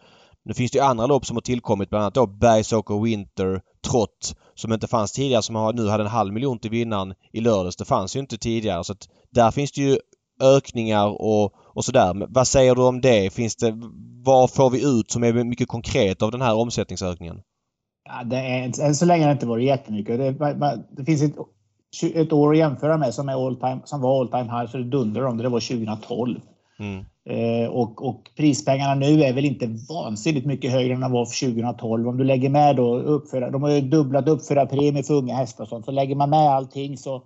Nu finns det ju andra lopp som har tillkommit, bland annat då Bergsåker och Winter Trott som inte fanns tidigare, som nu hade 500 000 till vinnaren i lördags. Det fanns ju inte tidigare, så att där finns det ju ökningar och sådär. Men vad säger du om det? Vad får vi ut som är mycket konkret av den här omsättningsökningen? Ja, än så länge har det inte varit jättemycket. Det finns ett år att jämföra med som var all time high, så det dundrade om det var 2012. Mm. Och prispengarna nu är väl inte vansinnigt mycket högre än de var för 2012. Om du lägger med då de har ju dubblat uppföra premie för unga hästar och sånt. Så lägger man med allting så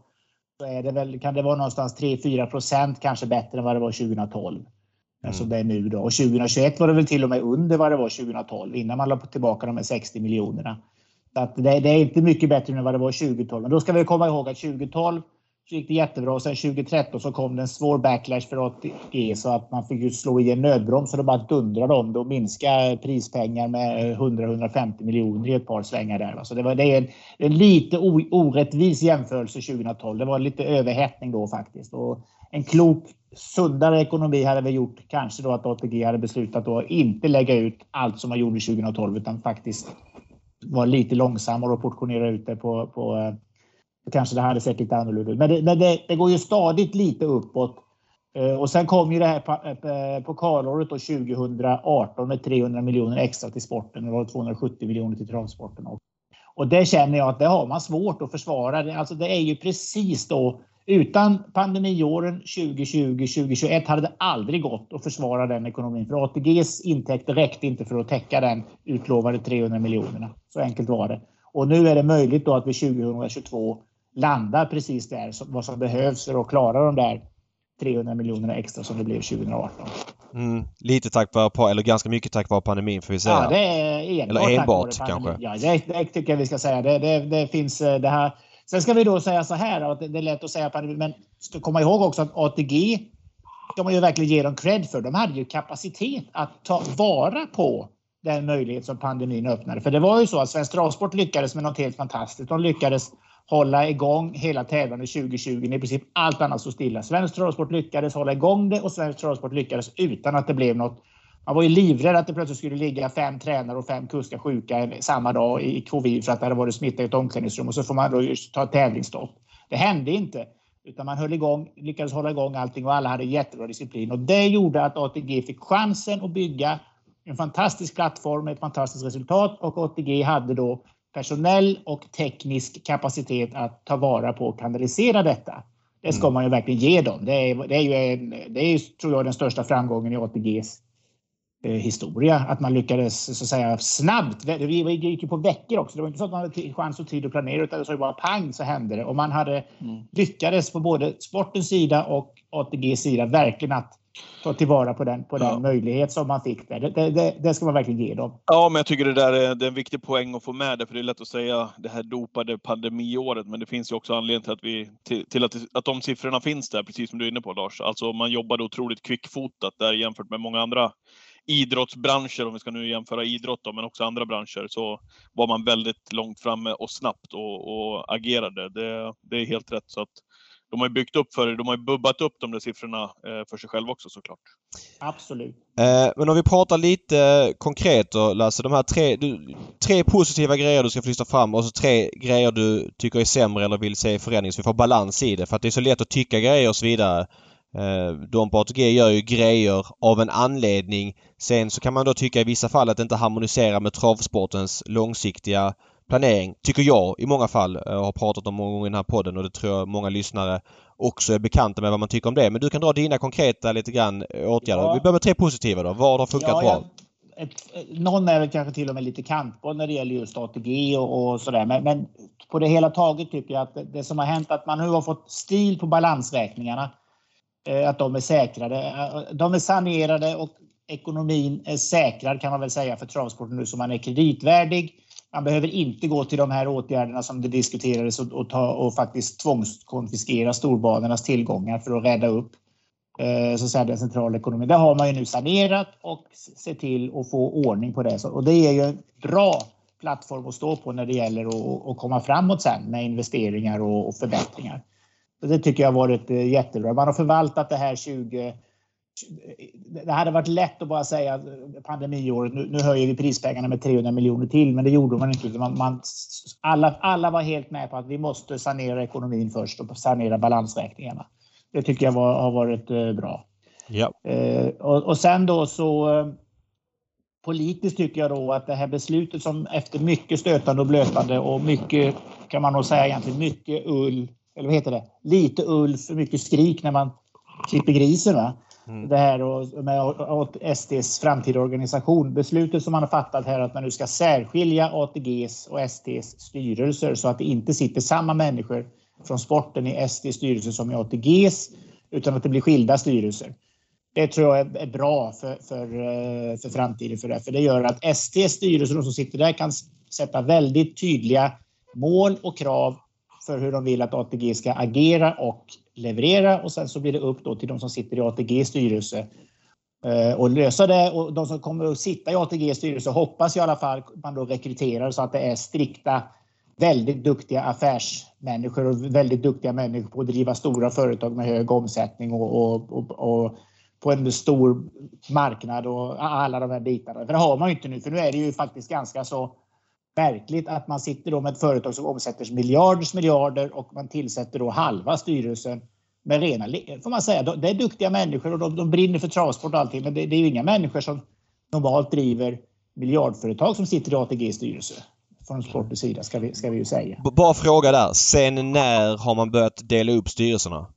är det väl, kan det vara någonstans 3-4% kanske bättre än vad det var 2012. Alltså det är nu då. Och 2021 var det väl till och med under vad det var 2012 innan man la tillbaka de här 60 miljonerna. Så att det är inte mycket bättre än vad det var 2012. Men då ska vi komma ihåg att 2012 så gick det jättebra, och sen 2013 så kom det en svår backlash för ATG, så att man fick ju slå i en nödbroms, så det bara dundrade om det och minskade prispengar med 100-150 miljoner i ett par svängar där. Så det är en lite orättvis jämförelse 2012. Det var lite överhettning då faktiskt, och en klok, sundare ekonomi hade väl gjort kanske då att ATG hade beslutat att inte lägga ut allt som man gjorde 2012, utan faktiskt var lite långsammare och portionera ut det på kanske det hade säkert annorlunda ut. Men det går ju stadigt lite uppåt. Och sen kom ju det här pokalåret då 2018 med 300 miljoner extra till sporten. Det var 270 miljoner till travsporten. Och det känner jag att det har man svårt att försvara. Alltså det är ju precis då, utan pandemiåren 2020-2021 hade det aldrig gått att försvara den ekonomin. För ATGs intäkter räckte inte för att täcka den utlovade 300 miljonerna. Så enkelt var det. Och nu är det möjligt då att vi 2022 landar precis där vad som behövs för att klara de där 300 miljoner extra som det blev 2018. Mm, lite tack vare, eller ganska mycket tack vare pandemin får vi säga. Ja, det är enbart kanske. Ja, det tycker jag vi ska säga. Det finns det här. Sen ska vi då säga så här, att det är lätt att säga pandemin, men komma ihåg också att ATG ska man ju verkligen ge dem cred för. De hade ju kapacitet att ta vara på den möjlighet som pandemin öppnade. För det var ju så att Svensk Travsport lyckades med något helt fantastiskt. De lyckades hålla igång hela tävlande 2020. I princip allt annat så stilla. Svensk Travsport lyckades hålla igång det och Svensk Travsport lyckades utan att det blev något. Man var ju livrädd att det plötsligt skulle ligga 5 tränare och 5 kuskar sjuka samma dag i covid för att det hade varit smitta i ett omklädningsrum och så får man då ta tävlingsstopp. Det hände inte. Utan man höll igång, lyckades hålla igång allting och alla hade jättebra disciplin. Och det gjorde att ATG fick chansen att bygga en fantastisk plattform med ett fantastiskt resultat och ATG hade då personell och teknisk kapacitet att ta vara på och kanalisera detta. Det ska man ju verkligen ge dem. Det är ju, tror jag, den största framgången i ATGs historia. Att man lyckades så att säga snabbt. Det gick ju på veckor också. Det var inte så att man hade chans och tid att planera utan det var bara pang så hände det. Och man hade lyckades på både sportens sida och ATGs sida verkligen att ta tillvara på den möjlighet som man fick där. Det ska man verkligen ge dem. Ja, men jag tycker det där är en viktig poäng att få med det. För det är lätt att säga det här dopade pandemiåret. Men det finns ju också anledning till att de siffrorna finns där. Precis som du är inne på, Lars. Alltså man jobbade otroligt kvickfotat där jämfört med många andra idrottsbranscher. Om vi ska nu jämföra idrott då, men också andra branscher. Så var man väldigt långt framme och snabbt och agerade. Det är helt rätt så att de har ju byggt upp för det. De har ju bubbat upp de där siffrorna för sig själv också såklart. Absolut. Men om vi pratar lite konkret då, Lasse. De här tre positiva grejer du ska lyfta fram och så 3 grejer du tycker är sämre eller vill se förändring så vi får balans i det. För att det är så lätt att tycka grejer och så vidare. De på ATG gör ju grejer av en anledning. Sen så kan man då tycka i vissa fall att det inte harmoniserar med travsportens långsiktiga planering, tycker jag i många fall har pratat om många gånger i den här podden och det tror jag många lyssnare också är bekanta med vad man tycker om det. Men du kan dra dina konkreta lite grann åtgärder. Ja. Vi börjar med 3 positiva då. Vad har funkat bra? Någon är väl kanske till och med lite kantboll när det gäller just ATG och sådär. Men på det hela taget tycker jag att det som har hänt att man nu har fått stil på balansräkningarna. Att de är säkrade. De är sanerade och ekonomin är säkrad kan man väl säga för travsporten nu som man är kreditvärdig. Man behöver inte gå till de här åtgärderna som det diskuterades och faktiskt tvångskonfiskera storbanornas tillgångar för att rädda upp så att säga, den centrala ekonomin. Det har man ju nu sanerat och se till att få ordning på det. Och det är ju en bra plattform att stå på när det gäller att komma framåt sen med investeringar och förbättringar. Så det tycker jag har varit jättebra. Man har förvaltat det här 20... Det hade varit lätt att bara säga pandemiåret, nu höjer vi prispengarna med 300 miljoner till, men det gjorde man inte. Alla var helt med på att vi måste sanera ekonomin först och sanera balansräkningarna. Det tycker jag har varit bra. Ja. Och sen då så politiskt tycker jag då att det här beslutet som efter mycket stötande och blötande och mycket, kan man nog säga egentligen, mycket ull, eller vad heter det? Lite ull för mycket skrik när man klipper grisen, va? Det här och med STs framtida organisation. Beslutet som man har fattat här att man nu ska särskilja ATGs och STs styrelser så att det inte sitter samma människor från sporten i STs styrelser som i ATGs utan att det blir skilda styrelser. Det tror jag är bra för framtiden för det. För det gör att STs styrelser, de som sitter där, kan sätta väldigt tydliga mål och krav för hur de vill att ATG ska agera och leverera och sen så blir det upp då till de som sitter i ATGs styrelse och lösa det och de som kommer att sitta i ATGs styrelse hoppas i alla fall man då rekryterar så att det är strikta, väldigt duktiga affärsmänniskor och väldigt duktiga människor på att driva stora företag med hög omsättning och på en stor marknad och alla de här bitarna. För det har man ju inte nu, för nu är det ju faktiskt ganska så märkligt att man sitter då med ett företag som omsätter miljarder och man tillsätter då halva styrelsen med rena, får man säga, det är duktiga människor och de brinner för travsport och allting, men det är ju inga människor som normalt driver miljardföretag som sitter i ATG:s styrelse från sportens sida, ska vi ju säga. Bara fråga där, sen när har man börjat dela upp styrelserna?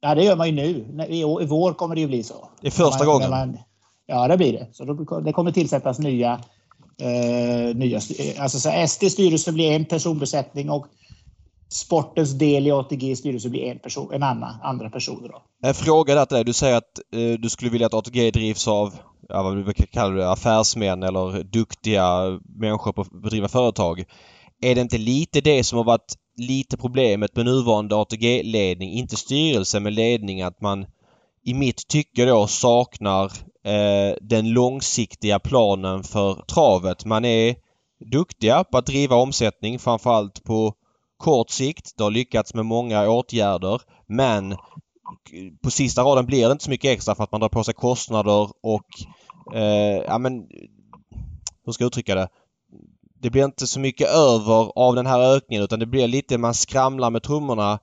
Ja, det gör man ju nu. I vår kommer det ju bli så. Det är första gången? Ja, det blir det. Så det kommer tillsättas nya alltså så SD styrelse blir en personbesättning och sportens del i ATG styrelse blir en andra person då. Jag frågar att du säger att du skulle vilja att ATG drivs av vad kallar du, affärsmän eller duktiga människor på att bedriva företag. Är det inte lite det som har varit lite problemet med nuvarande ATG-ledning, inte styrelse men ledning, att man i mitt tycke då saknar den långsiktiga planen för travet. Man är duktiga på att driva omsättning framförallt på kort sikt. Det har lyckats med många åtgärder, men på sista raden blir det inte så mycket extra för att man drar på sig kostnader och hur ska jag uttrycka det? Det blir inte så mycket över av den här ökningen, utan det blir lite, man skramlar med trummorna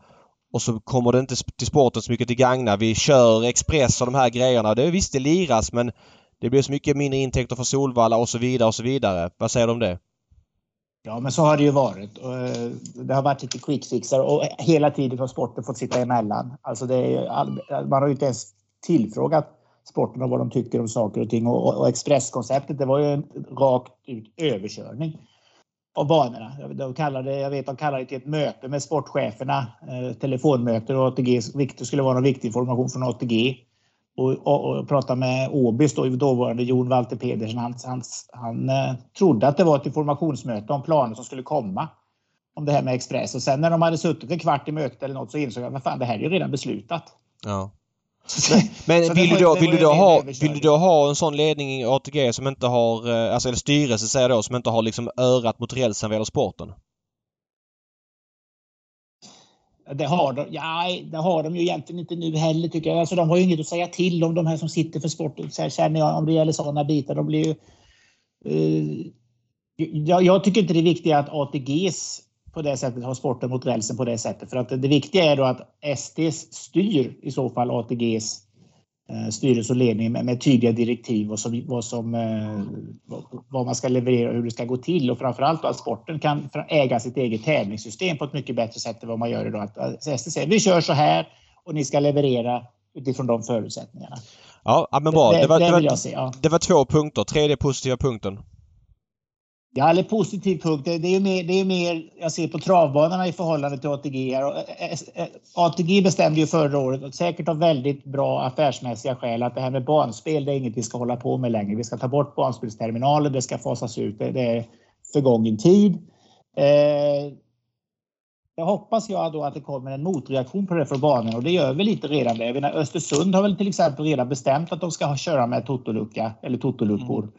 och så kommer det inte till sporten så mycket till gagna. Vi kör express och de här grejerna. Det är visst, det liras, men det blir så mycket mindre intäkter för Solvalla och så vidare och så vidare. Vad säger du om det? Ja, men så har det ju varit. Det har varit lite quickfixar och hela tiden har sporten fått sitta emellan. Alltså man har ju inte ens tillfrågat sporten om vad de tycker om saker och ting. Och expresskonceptet, det var ju en rakt ut överkörning av banorna. Jag vet de kallade det till ett möte med sportcheferna, telefonmöte och ATG. Det skulle vara någon viktig information från ATG. Och prata med Åbys dåvarande Jon Walter Pedersen. Han trodde att det var ett informationsmöte om planer som skulle komma om det här med Express. Och sen när de hade suttit en kvart i mötet eller något så insåg jag att det här är ju redan beslutat. Ja. Men vill du då ha en sån ledning i ATG som inte har, alltså eller styrelse säger då, som inte har liksom örat mot rälsen vad gäller sporten? Det har de ju egentligen inte nu heller, tycker jag. Alltså, de har ju inget att säga till om, de här som sitter för sporten. Så här känner jag om det gäller sådana bitar. De blir ju, jag tycker inte det är viktigt att ATGs på det sättet har sporten mot rälsen på det sättet. För att det viktiga är då att STs styr i så fall ATGs styrelse och ledning med tydliga direktiv och vad man ska leverera och hur det ska gå till, och framförallt att sporten kan äga sitt eget tävlingssystem på ett mycket bättre sätt än vad man gör idag. Att ST säger vi kör så här och ni ska leverera utifrån de förutsättningarna. Ja, men bra. Det var två punkter. Tredje positiva punkten. Ja, eller positiv punkt. Det är mer jag ser på travbanorna i förhållande till ATG. ATG bestämde ju förra året, och säkert av väldigt bra affärsmässiga skäl, att det här med banspel, det är inget vi ska hålla på med längre. Vi ska ta bort banspelsterminaler, det ska fasas ut. Det är förgången tid. Jag hoppas då att det kommer en motreaktion på det för banorna, och det gör vi lite redan där. Jag menar, Östersund har väl till exempel redan bestämt att de ska köra med totolucka eller totoluckor.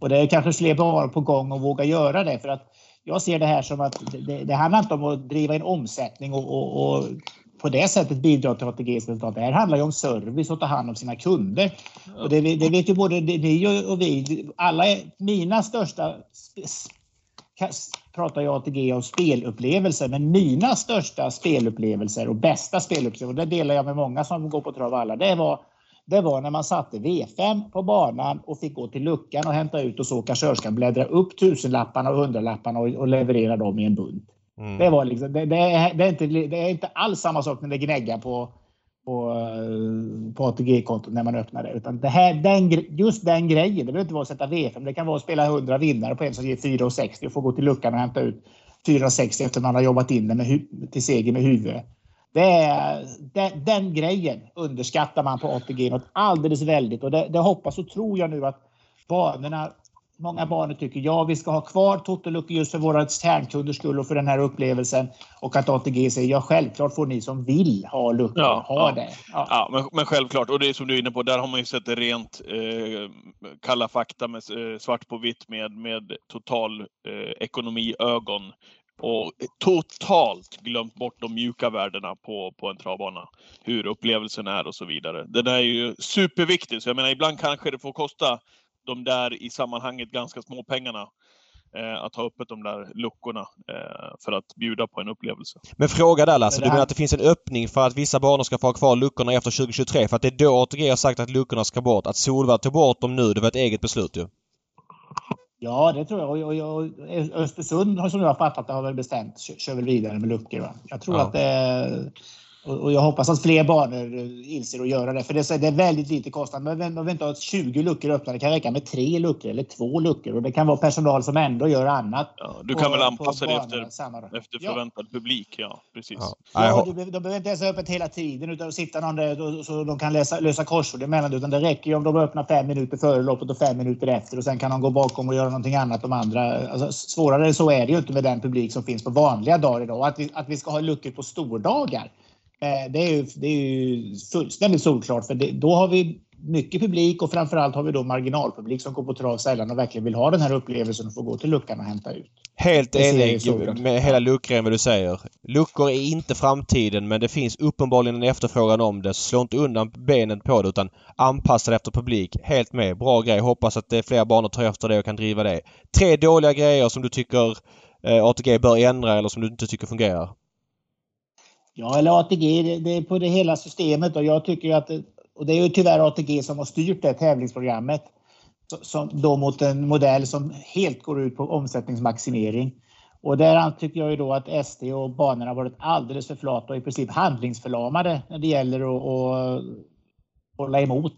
Och det är kanske fler banor på gång och våga göra det, för att jag ser det här som att det handlar inte om att driva en omsättning och på det sättet bidra till ATG:s resultat. Det här handlar ju om service och ta hand om sina kunder. Och det vet ju både ni och vi. Alla mina största pratar jag ATG om spelupplevelser, men mina största spelupplevelser och bästa spelupplevelser, och det delar jag med många som går på Travalla, det var när man satte V5 på banan och fick gå till luckan och hämta ut och så kassörskan bläddra upp 1000-lapparna och 100-lapparna och leverera dem i en bunt. Det var liksom, det är inte alls samma sak när det gnäggar på ATG-kontot när man öppnar det, utan just den grejen, det behöver inte vara att sätta V5, det kan vara att spela 100 vinnare på en som ger 4,60 och få gå till luckan och hämta ut 4,60 efter man har jobbat in det till seger med huvud. Den grejen underskattar man på ATG något alldeles väldigt, och det hoppas och tror jag nu att många banor tycker vi ska ha kvar totoluckor just för våra externkunders skull och för den här upplevelsen, och att ATG säger självklart får ni som vill ha luckor ha det. Ja. Ja, men självklart, och det är som du är inne på, där har man ju sett det rent kalla fakta med svart på vitt med total ekonomiögon och totalt glömt bort de mjuka värdena på en travbana, hur upplevelsen är och så vidare. Den är ju superviktig, så jag menar ibland kanske det får kosta de där i sammanhanget ganska små pengarna att ha öppet de där luckorna för att bjuda på en upplevelse. Men fråga där, Lasse, du menar att det finns en öppning för att vissa banor ska få ha kvar luckorna efter 2023? För att det är då ATG har sagt att luckorna ska bort. Att Solvärd tog bort dem nu, det var ett eget beslut ju. Ja, det tror jag. Och Östersund, som jag har fattat, har väl bestämt kör väl vidare med luckor, va? Jag tror att det... Och jag hoppas att fler banor inser att göra det. För det är väldigt lite kostnad. Men man vill inte ha 20 luckor öppna. Det kan räcka med 3 luckor eller 2 luckor. Och det kan vara personal som ändå gör annat. Ja, du kan väl anpassa det efter förväntad publik. Ja, precis. De behöver inte ens ha öppet hela tiden. Utan sitta någon där så de kan lösa korsord emellan. Utan det räcker ju om de öppnar 5 minuter före loppet och 5 minuter efter. Och sen kan de gå bakom och göra någonting annat de andra. Alltså, svårare så är det ju inte med den publik som finns på vanliga dagar idag. Att vi ska ha luckor på stordagar. Det är ju fullständigt solklart, för då har vi mycket publik och framförallt har vi då marginalpublik som går på trav sällan och verkligen vill ha den här upplevelsen och få gå till luckan och hämta ut. Helt enig med hela luckren vad du säger. Luckor är inte framtiden, men det finns uppenbarligen en efterfrågan om det. Slå inte undan benet på det utan anpassa det efter publik. Helt med. Bra grej. Hoppas att det är fler banor tar efter det och kan driva det. 3 dåliga grejer som du tycker ATG bör ändra eller som du inte tycker fungerar. Ja, eller ATG, det är på det hela systemet, och jag tycker att, och det är ju tyvärr ATG som har styrt det tävlingsprogrammet som då mot en modell som helt går ut på omsättningsmaximering, och där tycker jag ju då att SD och banorna har varit alldeles för flata och i princip handlingsförlamade när det gäller att hålla emot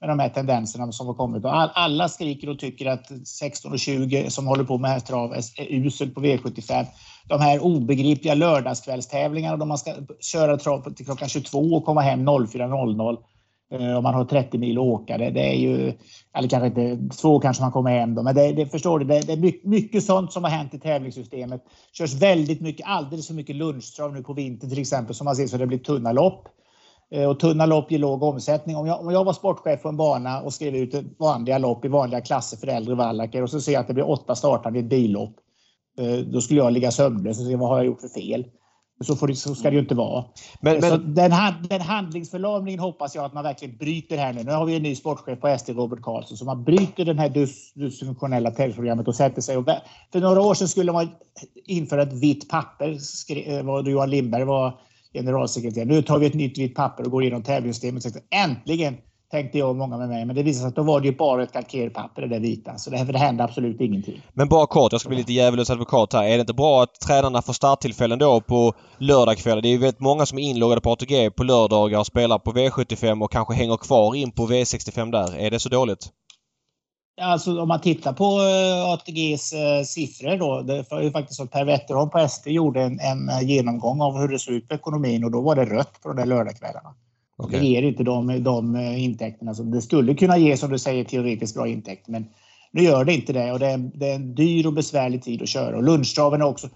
med de här tendenserna som har kommit. Alla skriker och tycker att 16 och 20 som håller på med hästrav är uselt på V75. De här obegripliga lördagskvällstävlingarna då man ska köra trav till klockan 22 och komma hem 04.00 om man har 30 mil att åka. Det är ju, eller kanske inte 2 kanske man kommer hem då, men det förstår du, det är mycket sånt som har hänt i tävlingssystemet. Körs väldigt mycket, alldeles för mycket lunchtrav nu på vintern till exempel, som man ser, så det blir tunna lopp. Och tunna lopp ger låg omsättning. Om jag var sportchef på en bana och skrev ut vanliga lopp i vanliga klasser för äldre vallacker och så ser jag att det blir 8 startande i ett billopp, då skulle jag ligga sömnlös och se vad har jag gjort för fel. Så ska det ju inte vara. Men den handlingsförlamningen hoppas jag att man verkligen bryter här nu. Nu har vi en ny sportchef på SD, Robert Karlsson, som man bryter den här dysfunktionella tävlingsprogrammet och sätter sig. Och för några år sedan skulle man införa ett vitt papper, vad Johan Lindberg var generalsekreterare. Nu tar vi ett nytt vitt papper och går igenom tävlingssystemet. Äntligen, tänkte jag och många med mig, men det visade sig att då var det ju bara ett kalkerpapper, det där vita. Så det hände absolut ingenting. Men bara kort, jag ska bli lite djävulens advokat här. Är det inte bra att tränarna får starttillfällen då på lördagkvällar? Det är ju väldigt många som är inloggade på ATG på lördagar och spelar på V75 och kanske hänger kvar in på V65 där. Är det så dåligt? Alltså om man tittar på ATGs siffror då, det var ju faktiskt att Per Wetterholm på SD gjorde en genomgång av hur det såg ut på ekonomin, och då var det rött på de där lördagkvällarna. Okay. Det ger inte de intäkterna som det skulle kunna ge, som du säger, teoretiskt bra intäkter, men nu gör det inte det, och det är en dyr och besvärlig tid att köra, och lunchtraven är också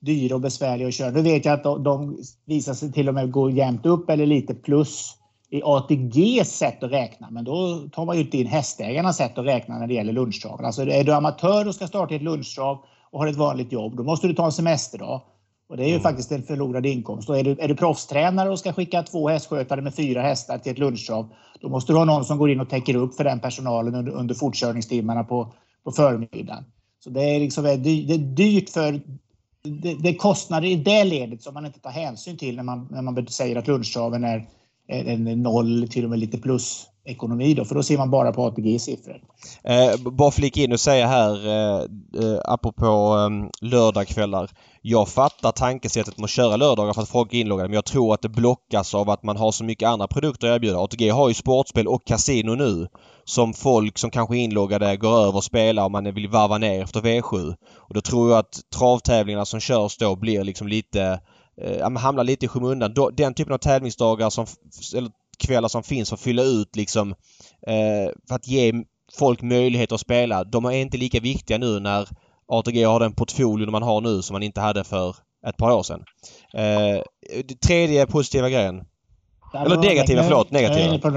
dyr och besvärlig att köra. Nu vet jag att de visar sig till och med gå jämnt upp eller lite plus i ATGs sätt att räkna, men då tar man ju inte in hästägarnas sätt att räkna när det gäller lunchtraven. Alltså är du amatör och ska starta ett lunchtrav och har ett vanligt jobb, då måste du ta en semesterdag. Och det är ju faktiskt en förlorad inkomst. Och är du proffstränare och ska skicka 2 hästskötare med 4 hästar till ett lunchtrav, då måste du ha någon som går in och täcker upp för den personalen under fortkörningstimmarna på förmiddagen. Så det är liksom det är dyrt för... Det är kostnader i det ledet som man inte tar hänsyn till när man säger att lunchtraven är en noll, till och med lite plus ekonomi då, för då ser man bara på ATG-siffror. Bara flicka in och säga här apropå lördagkvällar. Jag fattar tankesättet med att köra lördagar för att folk är inloggade, men jag tror att det blockas av att man har så mycket andra produkter att erbjuda. ATG har ju sportspel och kasino nu, som folk som kanske är inloggade går över och spelar om man vill varva ner efter V7. Och då tror jag att travtävlingarna som körs då blir liksom lite hamnar lite i skymundan. Den typen av tävlingsdagar eller kvällar som finns att fylla ut liksom för att ge folk möjlighet att spela, de är inte lika viktiga nu när ATG har den portfolio man har nu som man inte hade för ett par år sedan. Tredje positiva grejen. Eller negativa, förlåt. Negativa.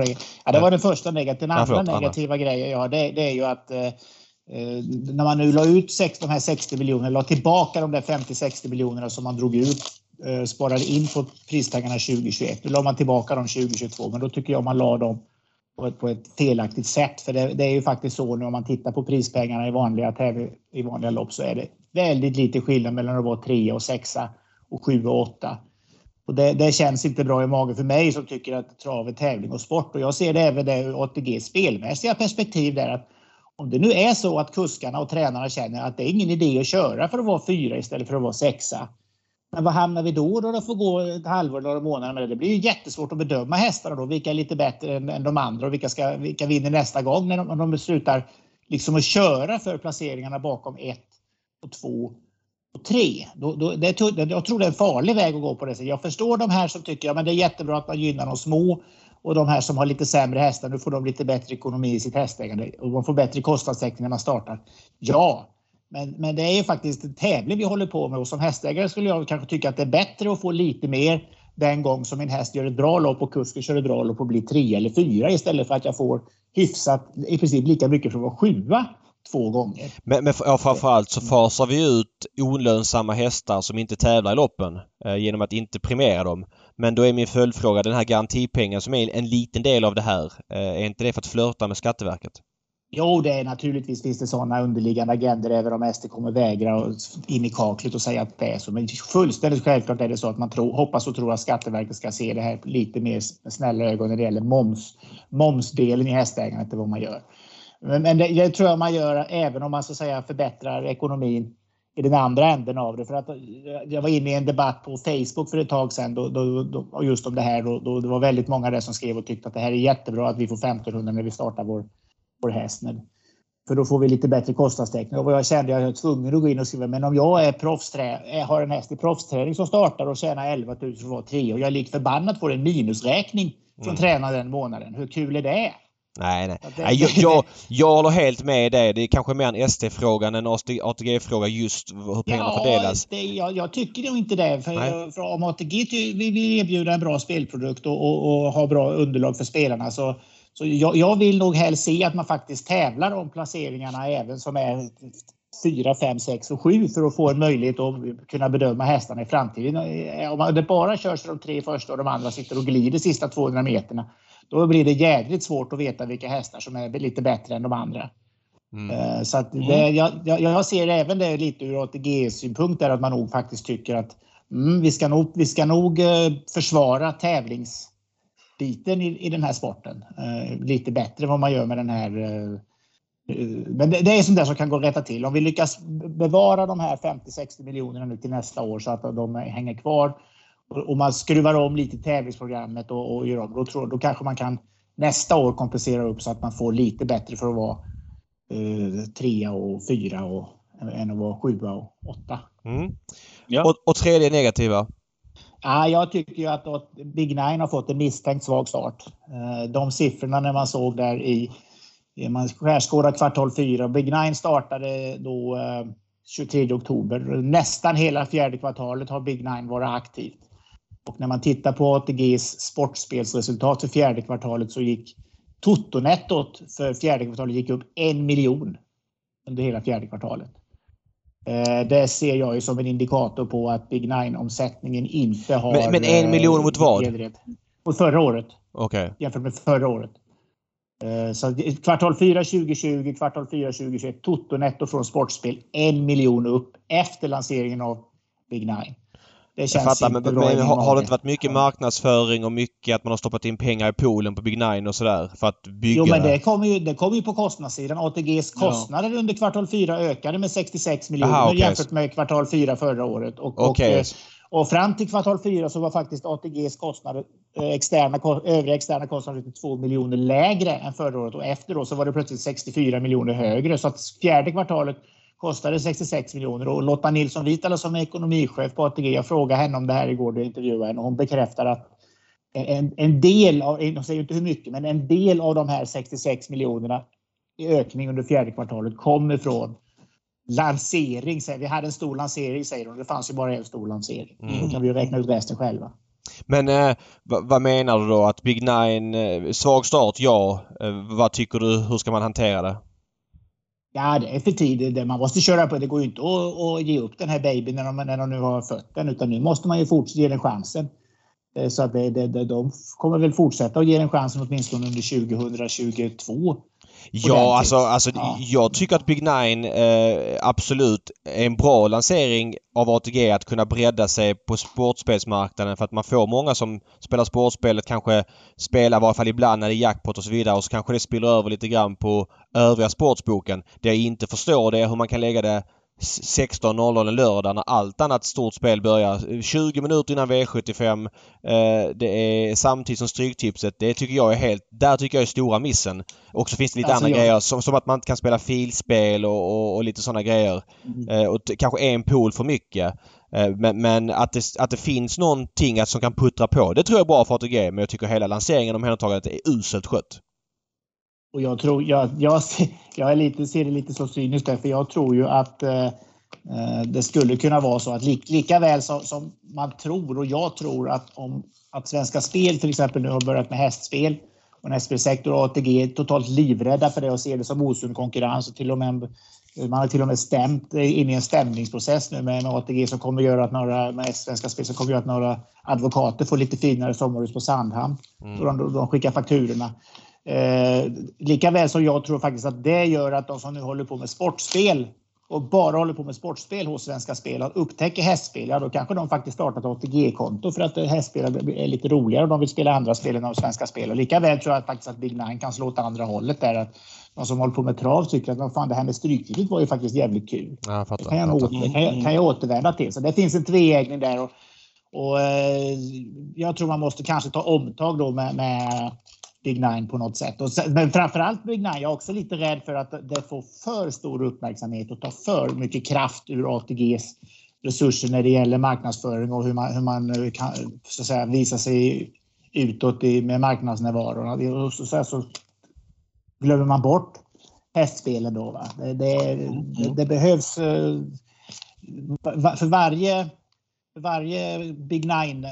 Ja, det var den första negativa. Den andra negativa grejen, ja, det är ju att när man nu la ut de här 60 miljoner, la tillbaka de där 50-60 miljonerna som man drog ut, sparade in på pristagarna 2021. Nu la man tillbaka dem 2022, men då tycker jag man la dem på ett felaktigt sätt. För det är ju faktiskt så nu, om man tittar på prispengarna i vanliga lopp, så är det väldigt lite skillnad mellan att vara 3 och 6 och 7 och 8. Och det känns inte bra i magen för mig som tycker att trav är tävling och sport. Och jag ser det även det ur ATG:s spelmässiga perspektiv där, att om det nu är så att kuskarna och tränarna känner att det är ingen idé att köra för att vara 4 istället för att vara 6. Men vad hamnar vi då? Det får gå ett halvår eller månader med det. Det blir ju jättesvårt att bedöma hästarna då. Vilka är lite bättre än de andra och vilka vinner nästa gång när de beslutar liksom att köra för placeringarna bakom 1 och 2 och 3. Jag tror det är en farlig väg att gå på det sättet. Jag förstår de här som tycker men det är jättebra att man gynnar de små, och de här som har lite sämre hästar, nu får de lite bättre ekonomi i sitt hästägande och de får bättre kostnadstäckning när man startar. Ja. Men det är ju faktiskt en tävling vi håller på med, och som hästägare skulle jag kanske tycka att det är bättre att få lite mer den gång som min häst gör ett bra lopp och kusken kör ett bra lopp och blir 3 eller 4, istället för att jag får hyfsat i princip lika mycket för att vara 7 2 gånger. Men ja, framförallt så fasar vi ut olönsamma hästar som inte tävlar i loppen genom att inte primera dem. Men då är min följdfråga, den här garantipengen som är en liten del av det här, är inte det för att flörta med Skatteverket? Jo, det är naturligtvis, finns det sådana underliggande agender, även om SD kommer vägra in i kaklet och säga att det är så. Men fullständigt självklart är det så att man hoppas och tror att Skatteverket ska se det här lite mer snälla ögon när det gäller momsdelen i hästägandet, vad man gör. Men det tror jag man gör även om man så att säga förbättrar ekonomin i den andra änden av det. För att jag var inne i en debatt på Facebook för ett tag sedan då just om det här. Då det var väldigt många där som skrev och tyckte att det här är jättebra att vi får 1500 när vi startar vår häst. För då får vi lite bättre kostnadstäckning. Och jag kände att jag var tvungen att gå in och skriva, men om jag är har en häst i proffsträning som startar och tjänar 11 000 för att vara 3 och jag är likt förbannat får en minusräkning från tränaren den månaden. Hur kul är det? Nej. Jag håller helt med dig. Det är kanske mer en ST-fråga än en ATG-fråga just hur pengarna fördelas. Jag tycker nog inte det. För om ATG vill erbjuda en bra spelprodukt och ha bra underlag för spelarna, så jag vill nog helst se att man faktiskt tävlar om placeringarna även som är 4, 5, 6 och 7 för att få en möjlighet att kunna bedöma hästarna i framtiden. Om det bara körs de 3 första och de andra sitter och glider de sista 200 meterna, då blir det jävligt svårt att veta vilka hästar som är lite bättre än de andra. Så att jag ser även det lite ur ATG-synpunkt där, att man nog faktiskt tycker att vi ska nog försvara tävlingsbiten i den här sporten lite bättre än vad man gör med den här. Men det är sånt där som kan gå att rätta till. Om vi lyckas bevara de här 50-60 miljonerna nu till nästa år så att de hänger kvar, och man skruvar om lite i tävlingsprogrammet och gör om, då kanske man kan nästa år kompensera upp så att man får lite bättre för att vara 3 och 4 än att vara 7 och 8. Ja. Och 3 är negativa? Ja, jag tycker ju att Big Nine har fått en misstänkt svag start. De siffrorna när man såg där man skärskådar kvartal 4. Big Nine startade då 23 oktober. Nästan hela fjärde kvartalet har Big Nine varit aktivt. Och när man tittar på ATGs sportspelsresultat för fjärde kvartalet så gick totonettot för fjärde kvartalet gick upp 1 miljon under hela fjärde kvartalet. Det ser jag ju som en indikator på att Big Nine-omsättningen inte har... Men 1 miljon mot vad? Mot förra året. Okay. Jämfört med förra året. Så kvartal 4 2020, kvartal 4 2021, totonetto från sportspel 1 miljon upp efter lanseringen av Big Nine. Det känns men har det inte varit mycket marknadsföring och mycket att man har stoppat in pengar i poolen på Big Nine och sådär för att bygga? Jo, men det kommer ju på kostnadssidan. ATGs kostnader under kvartal 4 ökade med 66 miljoner jämfört med kvartal 4 förra året. Och fram till kvartal 4 så var faktiskt ATGs kostnader, övriga externa kostnader 2 miljoner lägre än förra året. Och efter då så var det plötsligt 64 miljoner högre. Så att fjärde kvartalet kostade 66 miljoner. Och Lotta Nilsson-Vitala som är ekonomichef på ATG, jag frågade henne om det här igår då jag intervjuade henne. Och hon bekräftar att en del av, jag säger inte hur mycket, men en del av de här 66 miljonerna i ökning under fjärde kvartalet kommer från lansering. Vi hade en stor lansering, säger de. Det fanns ju bara en stor lansering. Då kan vi ju räkna ut resten själva. Men vad menar du då? Att Big Nine, svag start, ja. Vad tycker du? Hur ska man hantera det? Ja, det är för tidigt. Man måste köra på. Det går ju inte att ge upp den här babyn när de nu har fött den. Utan nu måste man ju fortsätta ge den chansen. Så att de kommer väl fortsätta och ge en chans åtminstone under 2022. Ja, alltså ja. Jag tycker att Big Nine absolut är en bra lansering av ATG att kunna bredda sig på sportspelsmarknaden, för att man får många som spelar sportspelet, kanske spelar i varje fall ibland när det är jackpot och så vidare, och så kanske det spiller över lite grann på övriga sportsboken. Det jag inte förstår det är hur man kan lägga det 16:00 en lördag när allt annat stort spel börjar 20 minuter innan V75. Det är samtidigt som stryktipset. Det tycker jag är helt... Där tycker jag är stora missen. Och så finns det lite andra grejer som att man inte kan spela filspel och lite sådana grejer. Och kanske en pool för mycket. Men att det finns någonting som kan puttra på, det tror jag är bra för ATG. Men jag tycker hela lanseringen om händertaget är uselt skött. Och jag tror, jag är lite, ser det lite så cyniskt där, för jag tror ju att det skulle kunna vara så att lika väl som man tror, och jag tror att Svenska Spel till exempel nu har börjat med hästspel, och hästspelsektor och ATG är totalt livrädda för det och ser det som osund konkurrens, och till och med man har till och med stämt in i en stämningsprocess nu med ATG som kommer göra att några, med Svenska Spel som kommer göra att några advokater får lite finare sommarhus på Sandhamn. Mm. De skickar fakturorna. Lika väl som jag tror faktiskt att det gör att de som nu håller på med sportspel och bara håller på med sportspel hos Svenska Spel och upptäcker hästspel, ja, då kanske de faktiskt startat ATG-konto för att hästspel är lite roligare och de vill spela andra spel än de Svenska Spel. Och lika väl tror jag faktiskt att Big Nine kan slå åt andra hållet där, att de som håller på med trav tycker att fan, det här med stryktipset var ju faktiskt jävligt kul. Ja, det kan jag återvända till. Så det finns en tveägning där, och jag tror man måste kanske ta omtag då med Big Nine på något sätt. Men framförallt Big Nine, jag är också lite rädd för att det får för stor uppmärksamhet och tar för mycket kraft ur ATGs resurser när det gäller marknadsföring och hur man kan, så att säga, visa sig utåt med marknadsnärvaron. Och så glömmer man bort hästspelen då. Va? Det behövs för varje Big Nine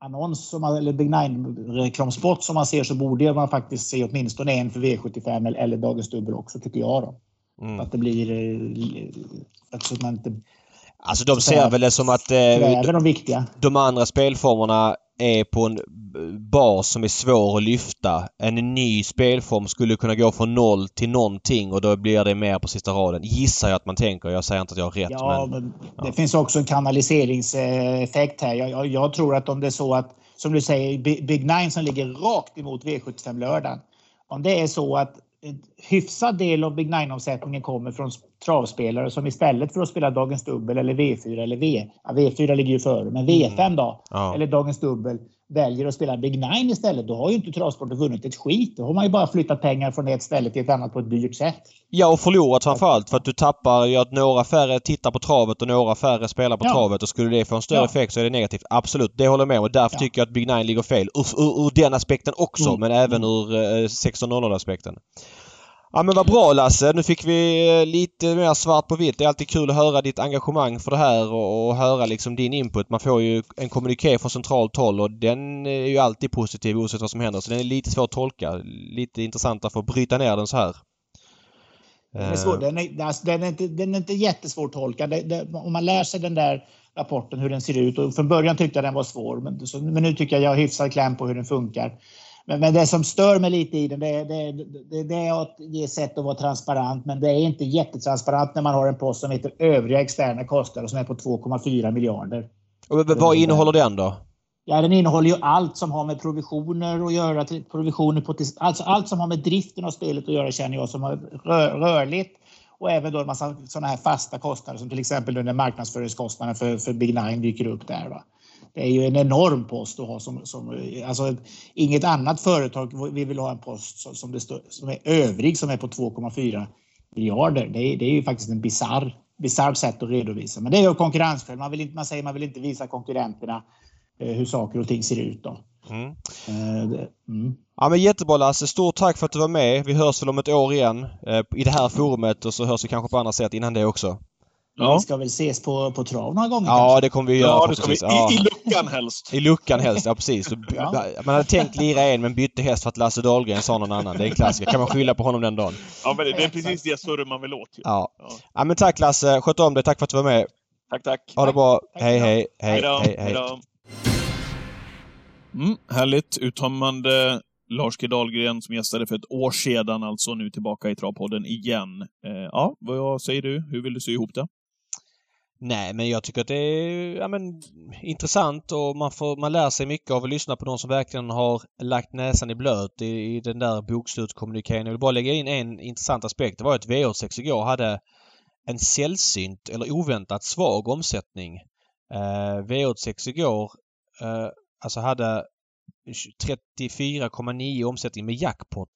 annons eller Big Nine-reklamspot som man ser, så borde man faktiskt se åtminstone en för V75 eller Dagens Dubbel också, tycker jag då. Mm. Att det blir... Alltså, man inte, alltså de ser väl det som att de andra spelformerna är på en bas som är svår att lyfta. En ny spelform skulle kunna gå från noll till någonting, och då blir det mer på sista raden. Gissar jag att man tänker. Jag säger inte att jag har rätt. Ja, men det finns också en kanaliseringseffekt här. Jag tror att om det är så att, som du säger, Big Nine som ligger rakt emot V75 lördagen. Om det är så att en hyfsad del av Big Nine-omsättningen kommer från travspelare som istället för att spela Dagens Dubbel eller V4 eller V4 ligger ju före, men V5 då, eller Dagens Dubbel, väljer att spela Big Nine istället, då har ju inte travsporten vunnit ett skit. Då har man ju bara flyttat pengar från ett ställe till ett annat på ett dyrt sätt. Ja, och förlorat framförallt, för att du tappar ju att några färre tittar på travet och några färre spelar på travet, och skulle det få en större effekt så är det negativt. Absolut, det håller jag med, och därför tycker jag att Big Nine ligger fel. Ur den aspekten också, men även ur 1600-aspekten. Ja, men vad bra, Lasse. Nu fick vi lite mer svart på vitt. Det är alltid kul att höra ditt engagemang för det här och höra liksom din input. Man får ju en kommuniké från centralt håll, och den är ju alltid positiv oavsett vad som händer. Så den är lite svår att tolka. Lite intressant att få bryta ner den så här. Den är inte jättesvår att tolka. Om man lär sig den där rapporten, hur den ser ut. Och från början tyckte jag den var svår. Men nu tycker jag har hyfsat kläm på hur den funkar. Men det som stör mig lite i den, det är att ge sätt att vara transparent, men det är inte jättetransparent när man har en post som heter övriga externa kostnader och som är på 2,4 miljarder. Och vad innehåller den då? Ja, den innehåller ju allt som har med provisioner att göra, alltså allt som har med driften av spelet att göra, känner jag, som har rörligt, och även då en massa sådana här fasta kostnader som till exempel den marknadsföringskostnaden för Big Nine dyker upp där, va. Det är ju en enorm post att ha alltså inget annat företag vi vill ha en post som är övrig, som är på 2,4 miljarder. Det är ju faktiskt en bizarr sätt att redovisa. Men det är ju konkurrensskäl. Man säger man vill inte visa konkurrenterna hur saker och ting ser ut då. Mm. Ja, men jättebra, Lasse. Stort tack för att du var med. Vi hörs väl om ett år igen i det här forumet, och så hörs vi kanske på andra sätt innan det också. Ja. Vi ska väl ses på trav några gånger. Ja, kanske. Det kommer vi göra. Ja, I luckan helst. I luckan helst, ja precis. Man hade tänkt lira en, men bytte häst för att Lasse Dahlgren sa någon annan. Det är en klassiker. Kan man skylla på honom den dagen? Ja, men det är precis det surr man vill åt. Ja, men tack, Lasse. Sköt om dig. Tack för att du var med. Tack. Ha det bra. Hej. Härligt, uttömmande. Lars Dahlgren som gästade för ett år sedan, alltså nu tillbaka i Travpodden igen. Ja, vad säger du? Hur vill du sy ihop det? Nej, men jag tycker att det är intressant, och man lär sig mycket av att lyssna på någon som verkligen har lagt näsan i blöt i den där bokslutskommunikeringen. Jag vill bara lägga in en intressant aspekt. Det var att V86 igår hade en sällsynt eller oväntat svag omsättning. V86 igår alltså hade 34,9 omsättning med jackpot.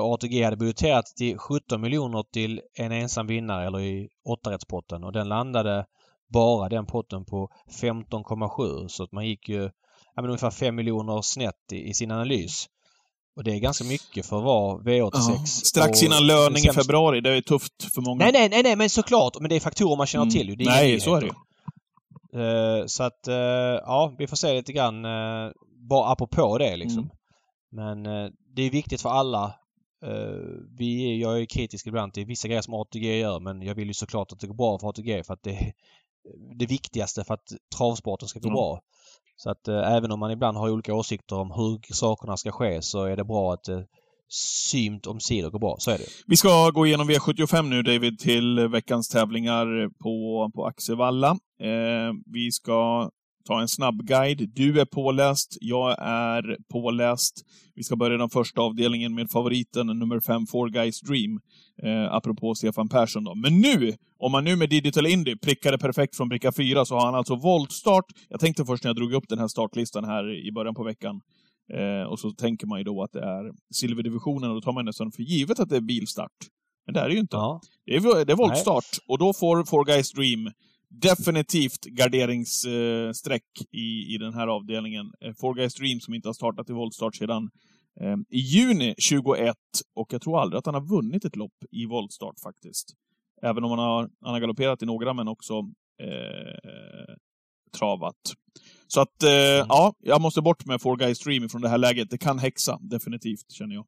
Och ATG hade budgeterat till 17 miljoner till en ensam vinnare eller i 8-rättspotten, och den landade bara den potten på 15,7, så att man gick ju ungefär 5 miljoner snett i sin analys. Och det är ganska mycket för att vara V86. Ja, strax innan löning i februari, det är tufft för många. Nej, men såklart, men det är faktorer man känner till. Det är så är det. Så att ja, vi får se lite grann bara apropå det liksom. Men det är viktigt för alla. Jag är kritisk ibland till vissa grejer som ATG gör, men jag vill ju såklart att det går bra för ATG, för att det är det viktigaste för att travsporten ska gå bra. Så att även om man ibland har olika åsikter om hur sakerna ska ske, så är det bra att symt om sidor går bra. Så är det. Vi ska gå igenom V75 nu, David, till veckans tävlingar på Axevalla. Vi ska ta en snabb guide. Du är påläst, jag är påläst. Vi ska börja den första avdelningen med favoriten, nummer 5, Four Guys Dream. Apropå Stefan Persson då. Men nu, om man nu med Digital Indy prickade perfekt från bricka 4, så har han alltså voltstart. Jag tänkte först när jag drog upp den här startlistan här i början på veckan. Och så tänker man ju då att det är silverdivisionen, och då tar man nästan för givet att det är bilstart. Men det är det ju inte. Ja. Det är voltstart. Nej. Och då får Four Guys Dream definitivt garderingssträck i den här avdelningen. Four Guys Dream som inte har startat i voltstart sedan i juni 21, och jag tror aldrig att han har vunnit ett lopp i voltstart faktiskt. Även om han har galopperat i några, men också travat. Så att ja, jag måste bort med Four Guys Dream från det här läget. Det kan häxa, definitivt, känner jag.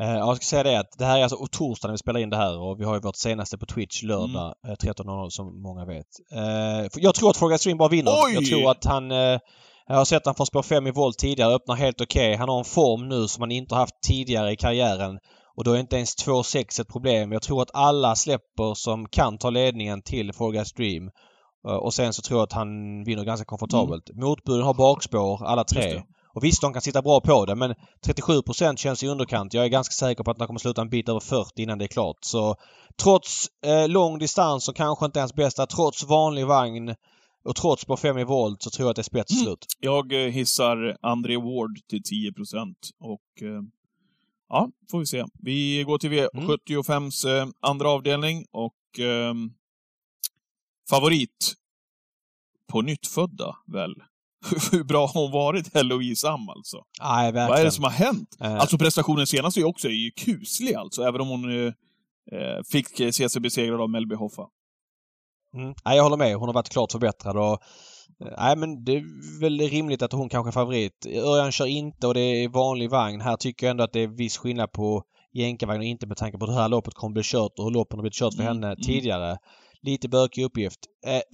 Jag ska säga det att det här är alltså torsdag när vi spelar in det här, och vi har ju vårt senaste på Twitch lördag 13.00 som många vet. Jag tror att Four Guys Dream bara vinner. Oj! Jag tror att han, jag har sett han från spår 5 i volt tidigare, öppnar helt okej. Han har en form nu som han inte har haft tidigare i karriären, och då är inte ens 2,6 ett problem. Jag tror att alla släpper som kan ta ledningen till Four Guys Dream, och sen så tror jag att han vinner ganska komfortabelt. Motbuden har bakspår alla tre. Och visst, de kan sitta bra på det, men 37% känns i underkant. Jag är ganska säker på att den kommer sluta en bit över 40 innan det är klart. Så trots lång distans och kanske inte ens bästa, trots vanlig vagn och trots på 5 i volt, så tror jag att det är spets slut. Jag hissar André Ward till 10%, och ja, får vi se. Vi går till V75s andra avdelning, och favorit på nyttfödda väl. Hur bra har hon varit, Eloise Am, alltså? Nej, verkligen. Vad är det som har hänt? Alltså prestationen senast är ju också kuslig, alltså, även om hon fick se sig besegrad av Melby Hoffa. Nej, jag håller med. Hon har varit klart förbättrad, och nej, men det är väl rimligt att hon kanske är favorit. Örjan kör inte, och det är vanlig vagn. Här tycker jag ändå att det är viss skillnad på jänkarvagn och inte, med tanke på att det här loppet kommer bli kört och hur loppen har blivit kört för henne tidigare. Lite bökig uppgift.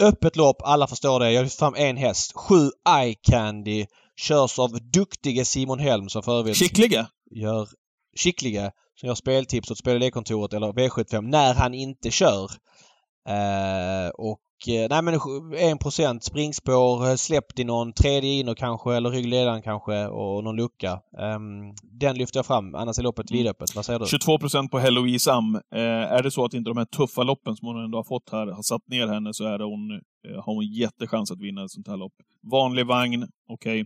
Öppet lopp, alla förstår det. Jag lyfter fram en häst. 7 Eye Candy. Körs av duktige Simon Helm som förvilt. Skickliga. Som gör speltips åt spelkontoret eller V75 när han inte kör. Nej, men 1% springspår, släppt i någon tredje in och kanske, eller ryggledaren kanske, och någon lucka. Den lyfter jag fram, annars är loppet vidöppet. Vad säger du? 22% på Heloise Am. Är det så att inte de här tuffa loppen som hon ändå har fått här har satt ner henne, så är det har hon jättechans att vinna ett sånt här lopp. Vanlig vagn, okej.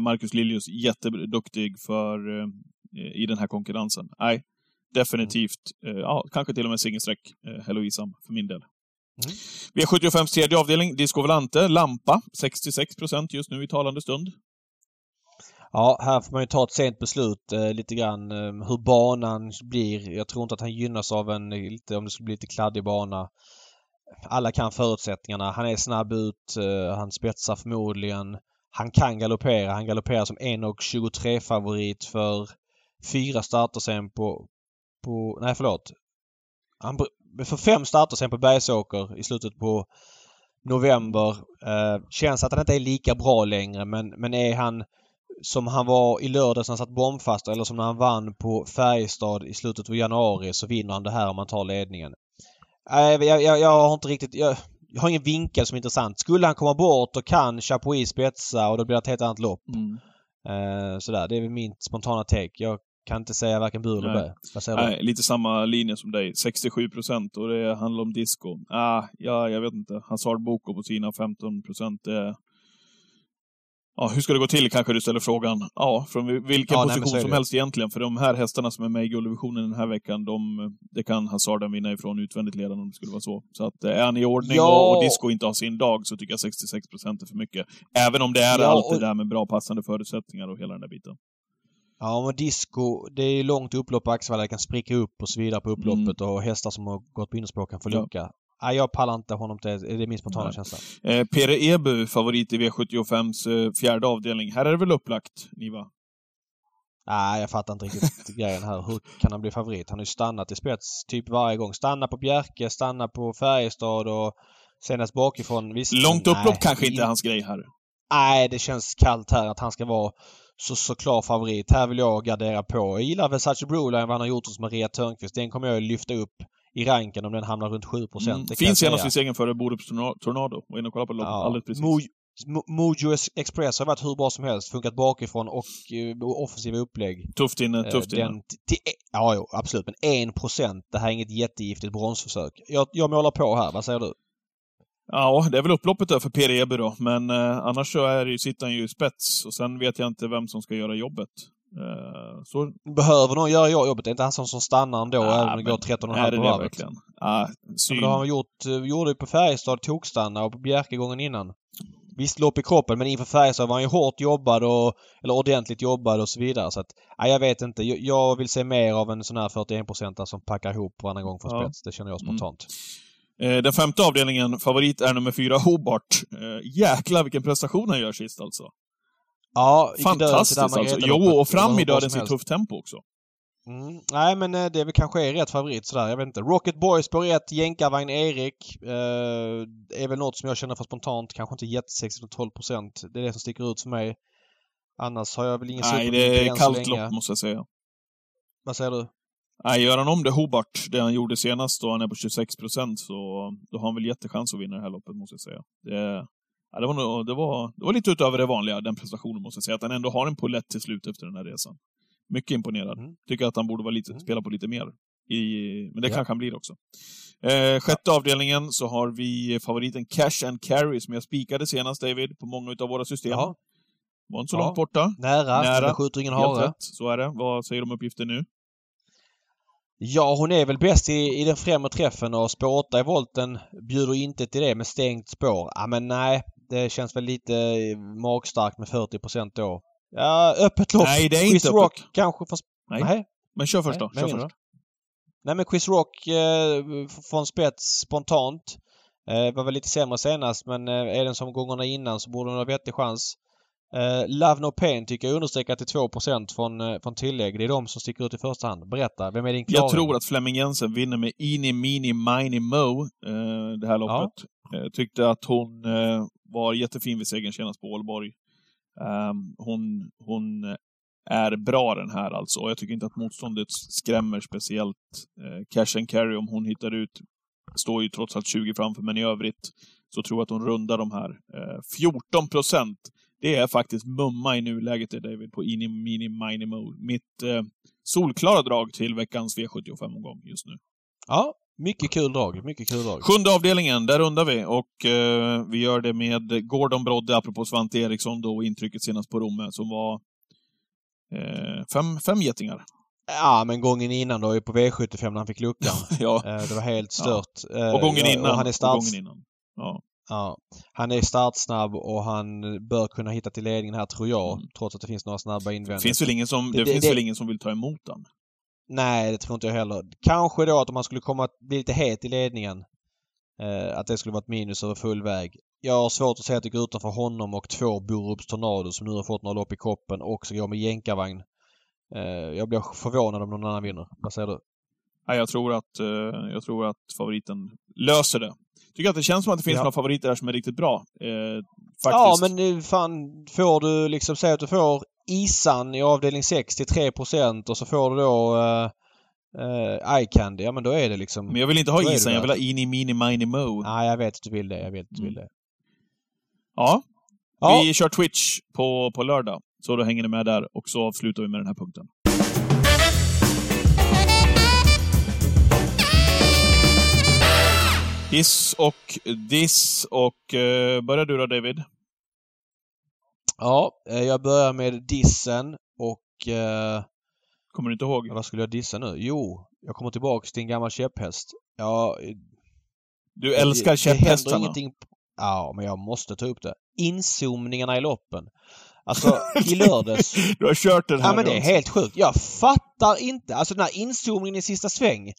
Marcus Liljus, jätteduktig i den här konkurrensen. Nej, definitivt. Kanske till och med singelsträck Heloise Am för min del. V75 tredje avdelning, Disco Volante, Lampa, 66% just nu i talande stund. Ja, här får man ju ta ett sent beslut lite grann hur banan blir. Jag tror inte att han gynnas av om det skulle bli lite kladdig bana. Alla kan förutsättningarna. Han är snabb ut, han spetsar förmodligen. Han kan galoppera. Han galopperar som 1,23 favorit för 4 starter sen Han för 5 starter sen på Bergsåker i slutet på november. Känns att han inte är lika bra längre, men är han som han var i lördags när han satt bombfast, eller som när han vann på Färjestad i slutet av januari, så vinner han det här om han tar ledningen. Jag har inte riktigt... Jag har ingen vinkel som är intressant. Skulle han komma bort och kan Chapuis spetsa, och då blir det ett helt annat lopp. Sådär, det är min spontana take. Jag kan inte säga varken bur eller bö. Nej, lite samma linje som dig. 67% och det handlar om disco. Jag vet inte. Hazard Boko på sina 15%. Hur ska det gå till, kanske du ställer frågan. Från vilken position som helst egentligen. För de här hästarna som är med i gulddivisionen den här veckan, det kan Hazarden vinna ifrån utvändigt ledande om det skulle vara så. Så att är han i ordning och disco inte har sin dag, så tycker jag 66% är för mycket. Även om det är allt det där med bra passande förutsättningar och hela den där biten. Ja, men disco, det är långt upplopp på Axevalla. Det kan spricka upp och så vidare på upploppet. Och hästar som har gått på innerspråk kan få lucka. Nej, jag pallar inte honom till. Det är min spontana känsla. Pere Ebu, favorit i V75s fjärde avdelning. Här är det väl upplagt, Niva? Nej, jag fattar inte riktigt grejen här. Hur kan han bli favorit? Han har ju stannat i spets typ varje gång. Stanna på Bjerke, stanna på Färjestad och senast bakifrån. Visst, långt upplopp kanske inte är hans grej här. Nej, det känns kallt här att han ska vara så klar favorit. Här vill jag gardera på. Jag gillar Versace Broline, vad han har gjort hos Maria Törnqvist. Den kommer jag lyfta upp i ranken om den hamnar runt 7%. Finns senast i segern före Borups Tornado. Och in och kolla på loppet alldeles precis. Mojo Express har varit hur bra som helst. Funkat bakifrån och offensiva upplägg. Tufft inne, tufft inne. Ja, absolut. Men 1%. Det här är inget jättegiftigt bronsförsök. Jag målar på här. Vad säger du? Ja, det är väl upploppet där för Pere Ebu då. Men annars så är det ju, sitter han ju i spets. Och sen vet jag inte vem som ska göra jobbet. Så... Behöver någon göra jobbet? Det är inte han som stannar ändå, även om det går 13,5 på varvet. Då har han gjorde på Färjestad tokstanna och på Bjerkegången innan. Visst lopp i kroppen, men inför Färjestad var han ju hårt jobbad eller ordentligt jobbad och så vidare. Så att, jag vet inte. Jag vill se mer av en sån här 41% som packar ihop varannan gång för spets. Det känner jag spontant. Den femte avdelningen, favorit är nummer 4 Hobart. Jäklar vilken prestation han gör sist alltså. Ja, fantastiskt alltså. Och fram i döden sitt tufft tempo också. Nej, men det är väl kanske är rätt favorit sådär, jag vet inte. Rocket Boys på rätt, Jänkarvagn Erik är väl något som jag känner för spontant, kanske inte jättesexigt och 12%. Det är det som sticker ut för mig. Annars har jag väl ingen superliga. Nej, det är kallt lopp måste jag säga. Vad säger du? Nej, gör han om det Hobart, det han gjorde senast då han är på 26%, så då har han väl jättechans att vinna det här loppet måste jag säga. Det var lite utöver det vanliga, den prestationen måste jag säga. Att han ändå har en polett till slut efter den här resan. Mycket imponerad. Tycker att han borde vara lite, spela på lite mer. Men det kanske han blir också. Sjätte avdelningen så har vi favoriten Cash and Carry som jag spikade senast, David, på många av våra system. Jaha. Var inte så långt borta. Nära. Skjuter ingen hare. Så är det. Vad säger de uppgifter nu? Ja, hon är väl bäst i den främre träffen och spår 8 i volten bjuder inte till det med stängt spår. Men nej, det känns väl lite magstarkt med 40% då. Ja, öppet lopp. Nej, det är Chris inte Rock öppet. Kanske från... Nej, men kör först då. Nej, men Chris Rock från spets spontant var väl lite sämre senast, men är den som gångerna innan så borde hon ha vettig chans. Love No Pain tycker jag understrekat till 2% från tillägg. Det är de som sticker ut i första hand. Berätta, vem är din klar? Jag tror att Flemming Jensen vinner med Ini Mini Mini Mo det här loppet. Tyckte att hon var jättefin vid segern senast på Ålborg. Hon är bra den här alltså. Och jag tycker inte att motståndet skrämmer speciellt. Cash and Carry om hon hittar ut står ju trots allt 20 framför, men i övrigt så tror jag att hon rundar de här. 14%. Det är faktiskt mumma i nuläget är David på Ini Mini Mini Mo. Mitt solklara drag till veckans V75-omgång just nu. Ja, mycket kul drag. Sjunde avdelningen, där rundar vi. Och vi gör det med Gordon Brodde, apropå Svante Eriksson då, intrycket senast på Romme som var fem getingar. Ja, men gången innan då, på V75 när han fick luckan. Det var helt stört. Och gången innan. Och han är Ja, han är startsnabb och han bör kunna hitta till ledningen här tror jag, trots att det finns några snabba invändningar. Väl ingen som vill ta emot den? Nej, det tror inte jag heller. Kanske då att om han skulle komma att bli lite het i ledningen att det skulle vara ett minus över full väg. Jag har svårt att säga att det går utanför honom och 2 Borups Tornado som nu har fått några lopp i koppen och så går med jänkarvagn. Jag blir förvånad om någon annan vinner. Vad säger du? Jag tror att favoriten löser det. Tycker att det känns som att det finns några favoriter där som är riktigt bra. Ja, men nu fan får du liksom säga att du får Isan i avdelning 6 till 3% och så får du då Eye Candy. Ja, men då är det liksom... Men jag vill inte ha Isan, jag vill ha Ini Mini Mini Mo. Nej, jag vet att du vill det. Ja. Vi kör Twitch på lördag. Så då hänger ni med där och så avslutar vi med den här punkten. Hiss och diss och börjar du då, David? Ja, jag börjar med dissen och... Kommer du inte ihåg? Vad skulle jag dissa nu? Jo, jag kommer tillbaka till en gammal käpphäst. Ja, du älskar käpphästarna. Ingenting... Ja, men jag måste ta upp det. Inzoomningarna i loppen. Alltså, i lördags... Du har kört den här. Ja, men det är helt sjukt. Jag fattar inte. Alltså den här inzoomningen i sista sväng.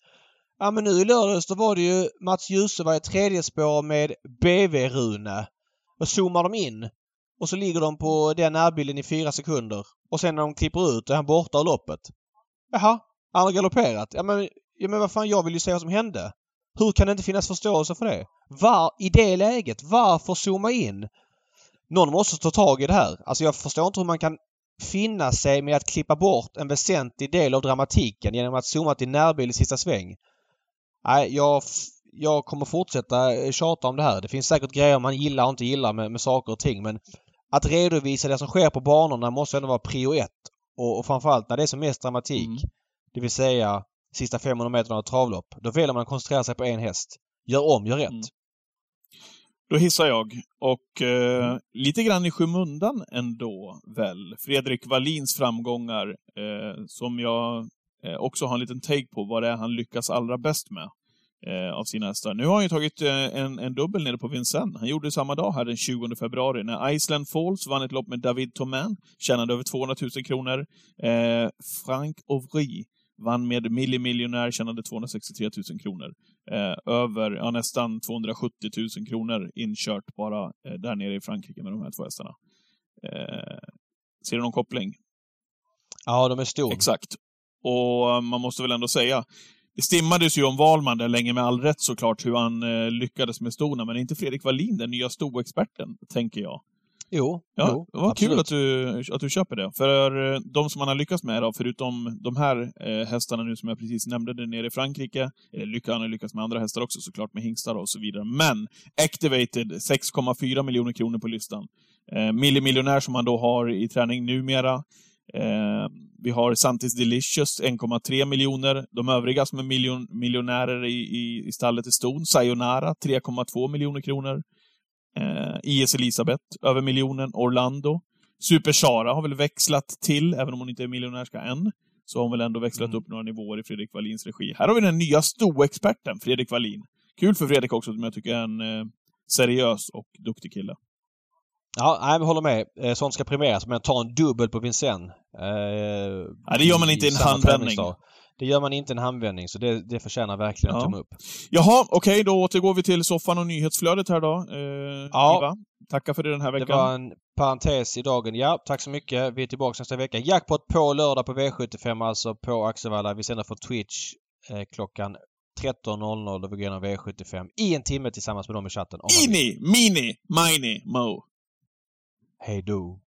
Ja, men nu i lördags då var det ju Mats Djuse var i tredje spår med BV-Rune. Och zoomar de in. Och så ligger de på den närbilden i 4 sekunder. Och sen när de klipper ut är han borta av loppet. Jaha, han har galopperat. Ja, men vad fan, jag vill ju se vad som hände. Hur kan det inte finnas förståelse för det? I det läget, varför zooma in? Någon måste ta tag i det här. Alltså jag förstår inte hur man kan finna sig med att klippa bort en väsentlig del av dramatiken genom att zooma till närbild i sista sväng. Nej, jag kommer fortsätta tjata om det här. Det finns säkert grejer man gillar och inte gillar med saker och ting. Men att redovisa det som sker på banorna måste ändå vara prio 1. Och framförallt när det är som mest dramatik. Mm. Det vill säga sista 500 meter av travlopp. Då väljer man att koncentrera sig på en häst. Gör om, gör rätt. Mm. Då hissar jag. Och lite grann i skymundan ändå väl. Fredrik Wallins framgångar som jag... också har en liten take på vad det är han lyckas allra bäst med av sina hästar. Nu har han ju tagit en dubbel nere på Vincennes. Han gjorde det samma dag här den 20 februari när Iceland Falls vann ett lopp med David Thomain. Tjänade över 200 000 kronor. Frank Ovry vann med Milli Millionär. Tjänade 263 000 kronor. Över nästan 270 000 kronor inkört bara där nere i Frankrike med de här två hästarna. Ser du någon koppling? Ja, de är stor. Exakt. Och man måste väl ändå säga, det stimmades ju om Wahlman där länge med all rätt såklart hur han lyckades med storna. Men är inte Fredrik Wallin den nya stoexperten, tänker jag? Jo, det var absolut. Kul att du köper det. För de som man har lyckats med då, förutom de här hästarna nu som jag precis nämnde där nere i Frankrike. Han har lyckats med andra hästar också såklart, med hingstar och så vidare. Men Activated, 6,4 miljoner kronor på listan. Miljonär som han då har i träning numera. Vi har Santis Delicious 1,3 miljoner. De övriga som är miljonärer i stallet i Ston, Sayonara 3,2 miljoner kronor. IS Elisabeth över miljonen. Orlando Super Sara har väl växlat till, även om hon inte är miljonärska än, så har hon väl ändå växlat upp några nivåer i Fredrik Wallins regi. Här har vi den nya stoexperten Fredrik Wallin. Kul för Fredrik också, som jag tycker är en seriös och duktig kille. Ja, jag håller med. Sånt ska primeras. Men ta en dubbel på Vincennes. Det gör man inte i en handvändning. Det gör man inte i en handvändning. Så det förtjänar verkligen att tumma upp. Jaha, okej. Då återgår vi till soffan och nyhetsflödet här då. Iva, tacka för det den här veckan. Det var en parentes i dagen. Ja, tack så mycket. Vi är tillbaka nästa vecka. Jackpot på lördag på V75. Alltså på Axevalla. Vi sänder från Twitch klockan 13.00. Då vi går igenom V75 i en timme tillsammans med dem i chatten. Ini, Mini, Mini, Mo. Hey, do.